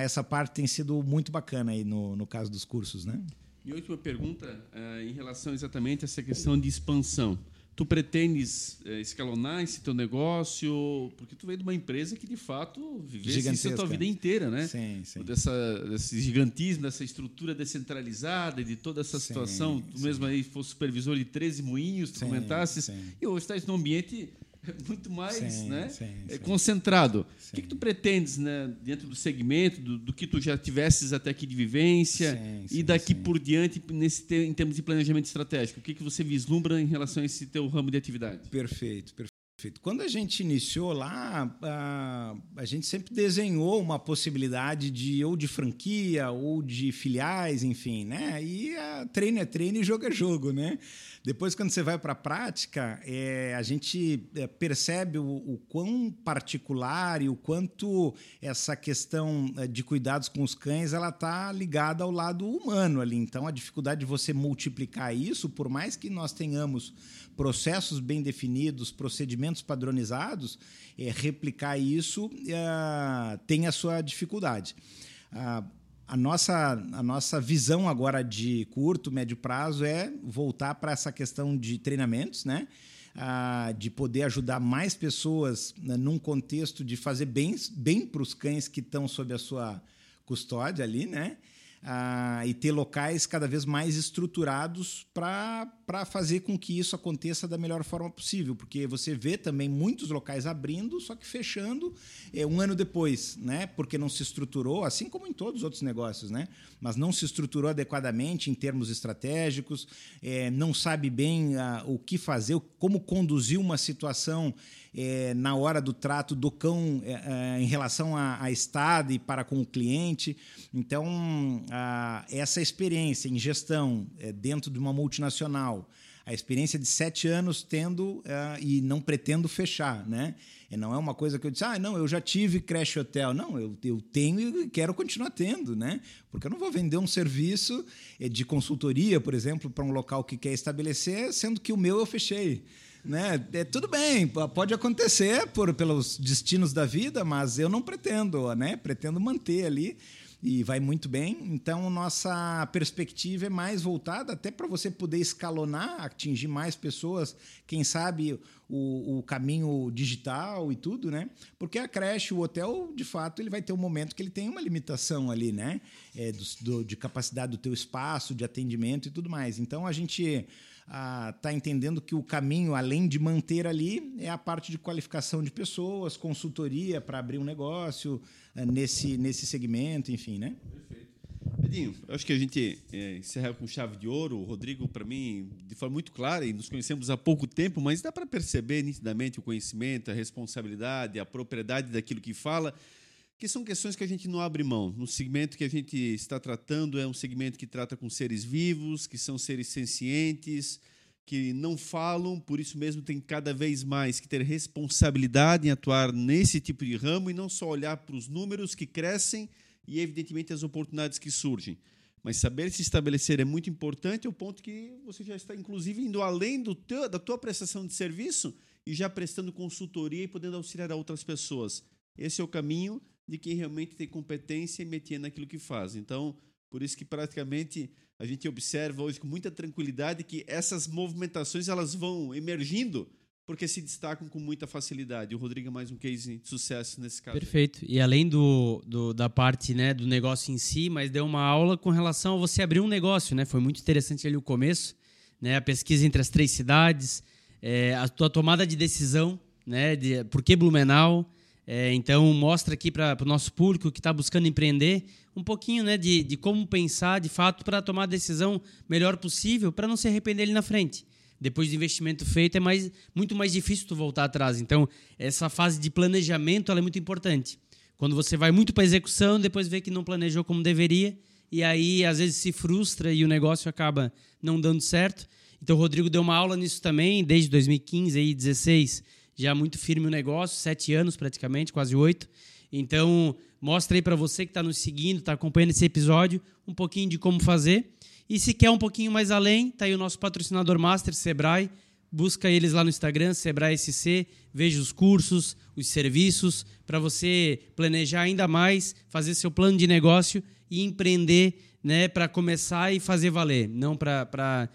essa parte tem sido muito bacana aí no caso dos cursos, né? Minha última pergunta em relação exatamente a essa questão de expansão. Tu pretendes escalonar esse teu negócio? Porque tu veio de uma empresa que, de fato, vivesse isso a tua vida inteira, né? Sim, sim. Desse gigantismo, dessa estrutura descentralizada, de toda essa situação. Sim, tu mesmo aí fosse supervisor de 13 moinhos, tu comentasses. Sim. E hoje estás num ambiente muito mais concentrado. Sim. O que tu pretendes, né, dentro do segmento, do que tu já tivesses até aqui de vivência, e daqui por diante, em termos de planejamento estratégico? O que você vislumbra em relação a esse teu ramo de atividade? Perfeito, perfeito. Quando a gente iniciou lá, a gente sempre desenhou uma possibilidade de franquia ou de filiais, enfim, né? E treino é treino e jogo é jogo, né? Depois, quando você vai para a prática, a gente percebe o quão particular e o quanto essa questão de cuidados com os cães ela está ligada ao lado humano ali. Então, a dificuldade de você multiplicar isso, por mais que nós tenhamos processos bem definidos, procedimentos padronizados, replicar isso tem a sua dificuldade. A nossa visão agora de curto, médio prazo é voltar para essa questão de treinamentos, né? De poder ajudar mais pessoas, né, num contexto de fazer bem para os cães que estão sob a sua custódia ali, né? e ter locais cada vez mais estruturados para fazer com que isso aconteça da melhor forma possível, porque você vê também muitos locais abrindo, só que fechando um ano depois, né? Porque não se estruturou, assim como em todos os outros negócios, né? Mas não se estruturou adequadamente em termos estratégicos, não sabe bem o que fazer, como conduzir uma situação na hora do trato do cão em relação à Estado e para com o cliente. Então, essa experiência em gestão dentro de uma multinacional, a experiência de 7 anos tendo e não pretendo fechar, né? Não é uma coisa que eu disse, não, eu já tive creche hotel. Não, eu tenho e quero continuar tendo, né? Porque eu não vou vender um serviço de consultoria, por exemplo, para um local que quer estabelecer, sendo que o meu eu fechei. Né? Tudo bem, pode acontecer pelos destinos da vida, mas eu não pretendo, né? Pretendo manter ali e vai muito bem. Então, nossa perspectiva é mais voltada até para você poder escalonar, atingir mais pessoas, quem sabe o caminho digital e tudo, né? Porque a creche, o hotel, de fato, ele vai ter um momento que ele tem uma limitação ali, né? De capacidade do teu espaço, de atendimento e tudo mais. Então, a gente está entendendo que o caminho, além de manter ali, é a parte de qualificação de pessoas, consultoria para abrir um negócio nesse segmento, enfim, né? Perfeito. Edinho, acho que a gente encerra com chave de ouro. O Rodrigo, para mim, de forma muito clara, e nos conhecemos há pouco tempo, mas dá para perceber nitidamente o conhecimento, a responsabilidade, a propriedade daquilo que fala, que são questões que a gente não abre mão. No segmento que a gente está tratando, é um segmento que trata com seres vivos, que são seres sencientes, que não falam, por isso mesmo tem cada vez mais que ter responsabilidade em atuar nesse tipo de ramo e não só olhar para os números que crescem e, evidentemente, as oportunidades que surgem. Mas saber se estabelecer é muito importante, ao ponto que você já está, inclusive, indo além da tua prestação de serviço e já prestando consultoria e podendo auxiliar a outras pessoas. Esse é o caminho de quem realmente tem competência e meter naquilo que faz. Então, por isso que praticamente a gente observa hoje com muita tranquilidade que essas movimentações elas vão emergindo porque se destacam com muita facilidade. O Rodrigo é mais um case de sucesso nesse caso. Perfeito. E além da parte, né, do negócio em si, mas deu uma aula com relação a você abrir um negócio, né? Foi muito interessante ali o começo, né? A pesquisa entre as 3 cidades, a tua tomada de decisão, né? De por que Blumenau? Então, mostra aqui para o nosso público que está buscando empreender um pouquinho, né, de como pensar, de fato, para tomar a decisão melhor possível, para não se arrepender ali na frente. Depois do investimento feito, é muito mais difícil tu voltar atrás. Então, essa fase de planejamento ela é muito importante. Quando você vai muito para a execução, depois vê que não planejou como deveria, e aí, às vezes, se frustra e o negócio acaba não dando certo. Então, o Rodrigo deu uma aula nisso também, desde 2015 e 2016, já muito firme o negócio, 7 anos praticamente, quase 8. Então, mostra aí para você que está nos seguindo, está acompanhando esse episódio, um pouquinho de como fazer. E se quer um pouquinho mais além, está aí o nosso patrocinador master, Sebrae. Busca eles lá no Instagram, Sebrae SC. Veja os cursos, os serviços, para você planejar ainda mais, fazer seu plano de negócio e empreender, né, para começar e fazer valer, não para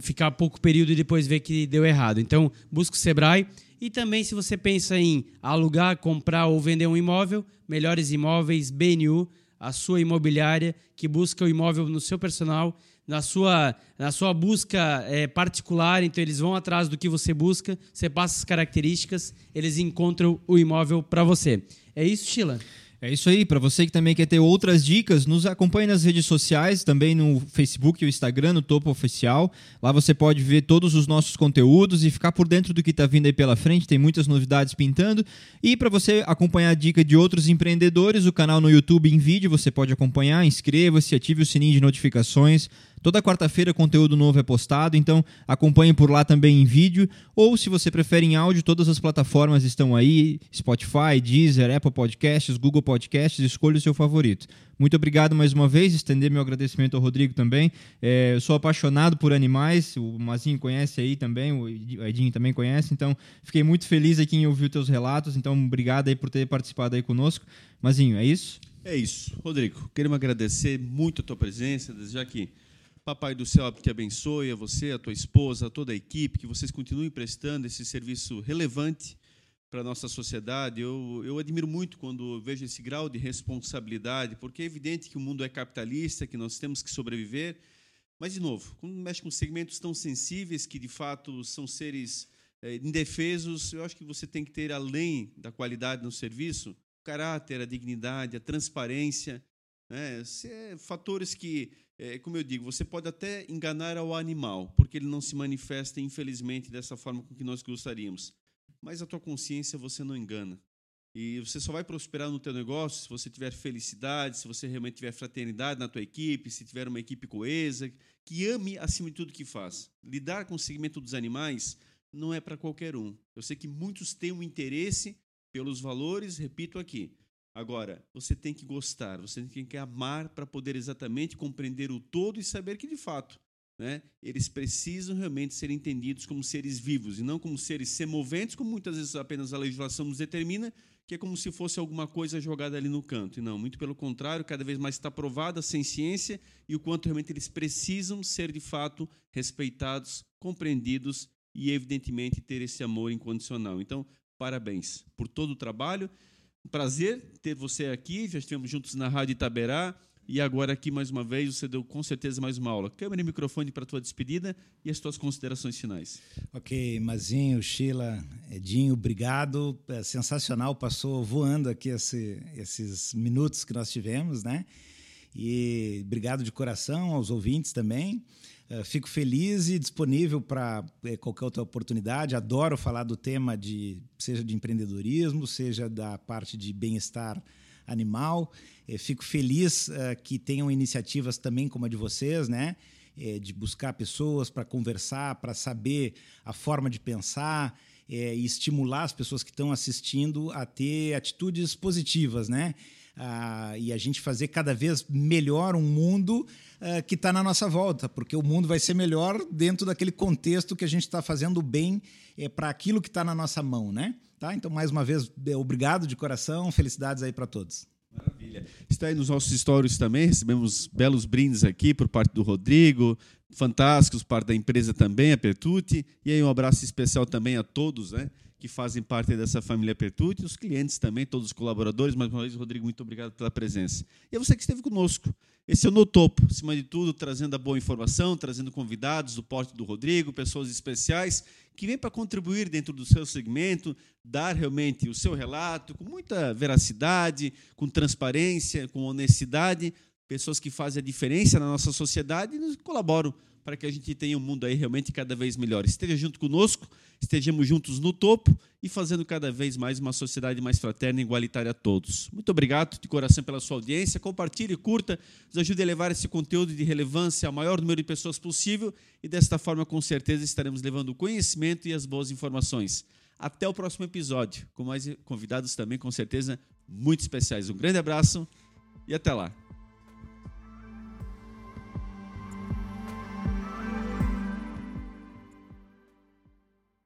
ficar pouco período e depois ver que deu errado. Então, busca o Sebrae. E também, se você pensa em alugar, comprar ou vender um imóvel, Melhores Imóveis, BNU, a sua imobiliária que busca o imóvel no seu personal, na sua busca particular. Então, eles vão atrás do que você busca, você passa as características, eles encontram o imóvel para você. É isso, Xilla? É isso aí. Para você que também quer ter outras dicas, nos acompanhe nas redes sociais, também no Facebook e o Instagram, no Topo Oficial. Lá você pode ver todos os nossos conteúdos e ficar por dentro do que está vindo aí pela frente. Tem muitas novidades pintando. E para você acompanhar a dica de outros empreendedores, o canal no YouTube em vídeo você pode acompanhar. Inscreva-se, ative o sininho de notificações. Toda quarta-feira conteúdo novo é postado, então acompanhe por lá também em vídeo. Ou, se você prefere em áudio, todas as plataformas estão aí, Spotify, Deezer, Apple Podcasts, Google Podcasts, escolha o seu favorito. Muito obrigado mais uma vez, estender meu agradecimento ao Rodrigo também. Eu sou apaixonado por animais, o Mazinho conhece aí também, o Edinho também conhece, então fiquei muito feliz aqui em ouvir os teus relatos, então obrigado aí por ter participado aí conosco. Mazinho, é isso? É isso. Rodrigo, queremos agradecer muito a tua presença, já que Papai do Céu te abençoe, a você, a tua esposa, a toda a equipe, que vocês continuem prestando esse serviço relevante para a nossa sociedade. Eu admiro muito quando vejo esse grau de responsabilidade, porque é evidente que o mundo é capitalista, que nós temos que sobreviver, mas, de novo, quando mexe com segmentos tão sensíveis que, de fato, são seres indefesos, eu acho que você tem que ter, além da qualidade no serviço, o caráter, a dignidade, a transparência, né? Fatores que, como eu digo, você pode até enganar ao animal, porque ele não se manifesta, infelizmente, dessa forma com que nós gostaríamos. Mas a tua consciência você não engana. E você só vai prosperar no teu negócio se você tiver felicidade, se você realmente tiver fraternidade na tua equipe, se tiver uma equipe coesa, que ame acima de tudo que faz. Lidar com o segmento dos animais não é para qualquer um. Eu sei que muitos têm um interesse pelos valores, repito aqui. Agora, você tem que gostar, você tem que amar para poder exatamente compreender o todo e saber que, de fato, né, eles precisam realmente ser entendidos como seres vivos e não como seres semoventes, como muitas vezes apenas a legislação nos determina, que é como se fosse alguma coisa jogada ali no canto. E não, muito pelo contrário, cada vez mais está provada a ciência e o quanto realmente eles precisam ser, de fato, respeitados, compreendidos e, evidentemente, ter esse amor incondicional. Então, parabéns por todo o trabalho. Um prazer ter você aqui. Já estivemos juntos na Rádio Itaberá. E agora aqui, mais uma vez, você deu com certeza mais uma aula. Câmera e microfone para a tua despedida e as tuas considerações finais. Ok, Mazinho, Xilla, Edinho, obrigado. É sensacional, passou voando aqui esses minutos que nós tivemos, né? E obrigado de coração aos ouvintes também. Fico feliz e disponível para qualquer outra oportunidade. Adoro falar do tema, seja de empreendedorismo, seja da parte de bem-estar animal. Fico feliz que tenham iniciativas também como a de vocês, né? De buscar pessoas para conversar, para saber a forma de pensar e estimular as pessoas que estão assistindo a ter atitudes positivas, né? E a gente fazer cada vez melhor um mundo que está na nossa volta, porque o mundo vai ser melhor dentro daquele contexto que a gente está fazendo bem para aquilo que está na nossa mão, né? Tá? Então, mais uma vez, obrigado de coração, felicidades aí para todos. Maravilha. Está aí nos nossos stories também, recebemos belos brindes aqui por parte do Rodrigo, fantásticos, parte da empresa também, a Pettutti, e aí um abraço especial também a todos, né, que fazem parte dessa família Pettutti, os clientes também, todos os colaboradores. Mais uma vez, Rodrigo, muito obrigado pela presença. E a você que esteve conosco. Esse é o Notopo, acima de tudo, trazendo a boa informação, trazendo convidados do porte do Rodrigo, pessoas especiais que vêm para contribuir dentro do seu segmento, dar realmente o seu relato com muita veracidade, com transparência, com honestidade, pessoas que fazem a diferença na nossa sociedade e colaboram para que a gente tenha um mundo aí realmente cada vez melhor. Esteja junto conosco, estejamos juntos no topo e fazendo cada vez mais uma sociedade mais fraterna e igualitária a todos. Muito obrigado de coração pela sua audiência. Compartilhe, curta, nos ajude a levar esse conteúdo de relevância ao maior número de pessoas possível e, desta forma, com certeza, estaremos levando o conhecimento e as boas informações. Até o próximo episódio, com mais convidados também, com certeza, muito especiais. Um grande abraço e até lá.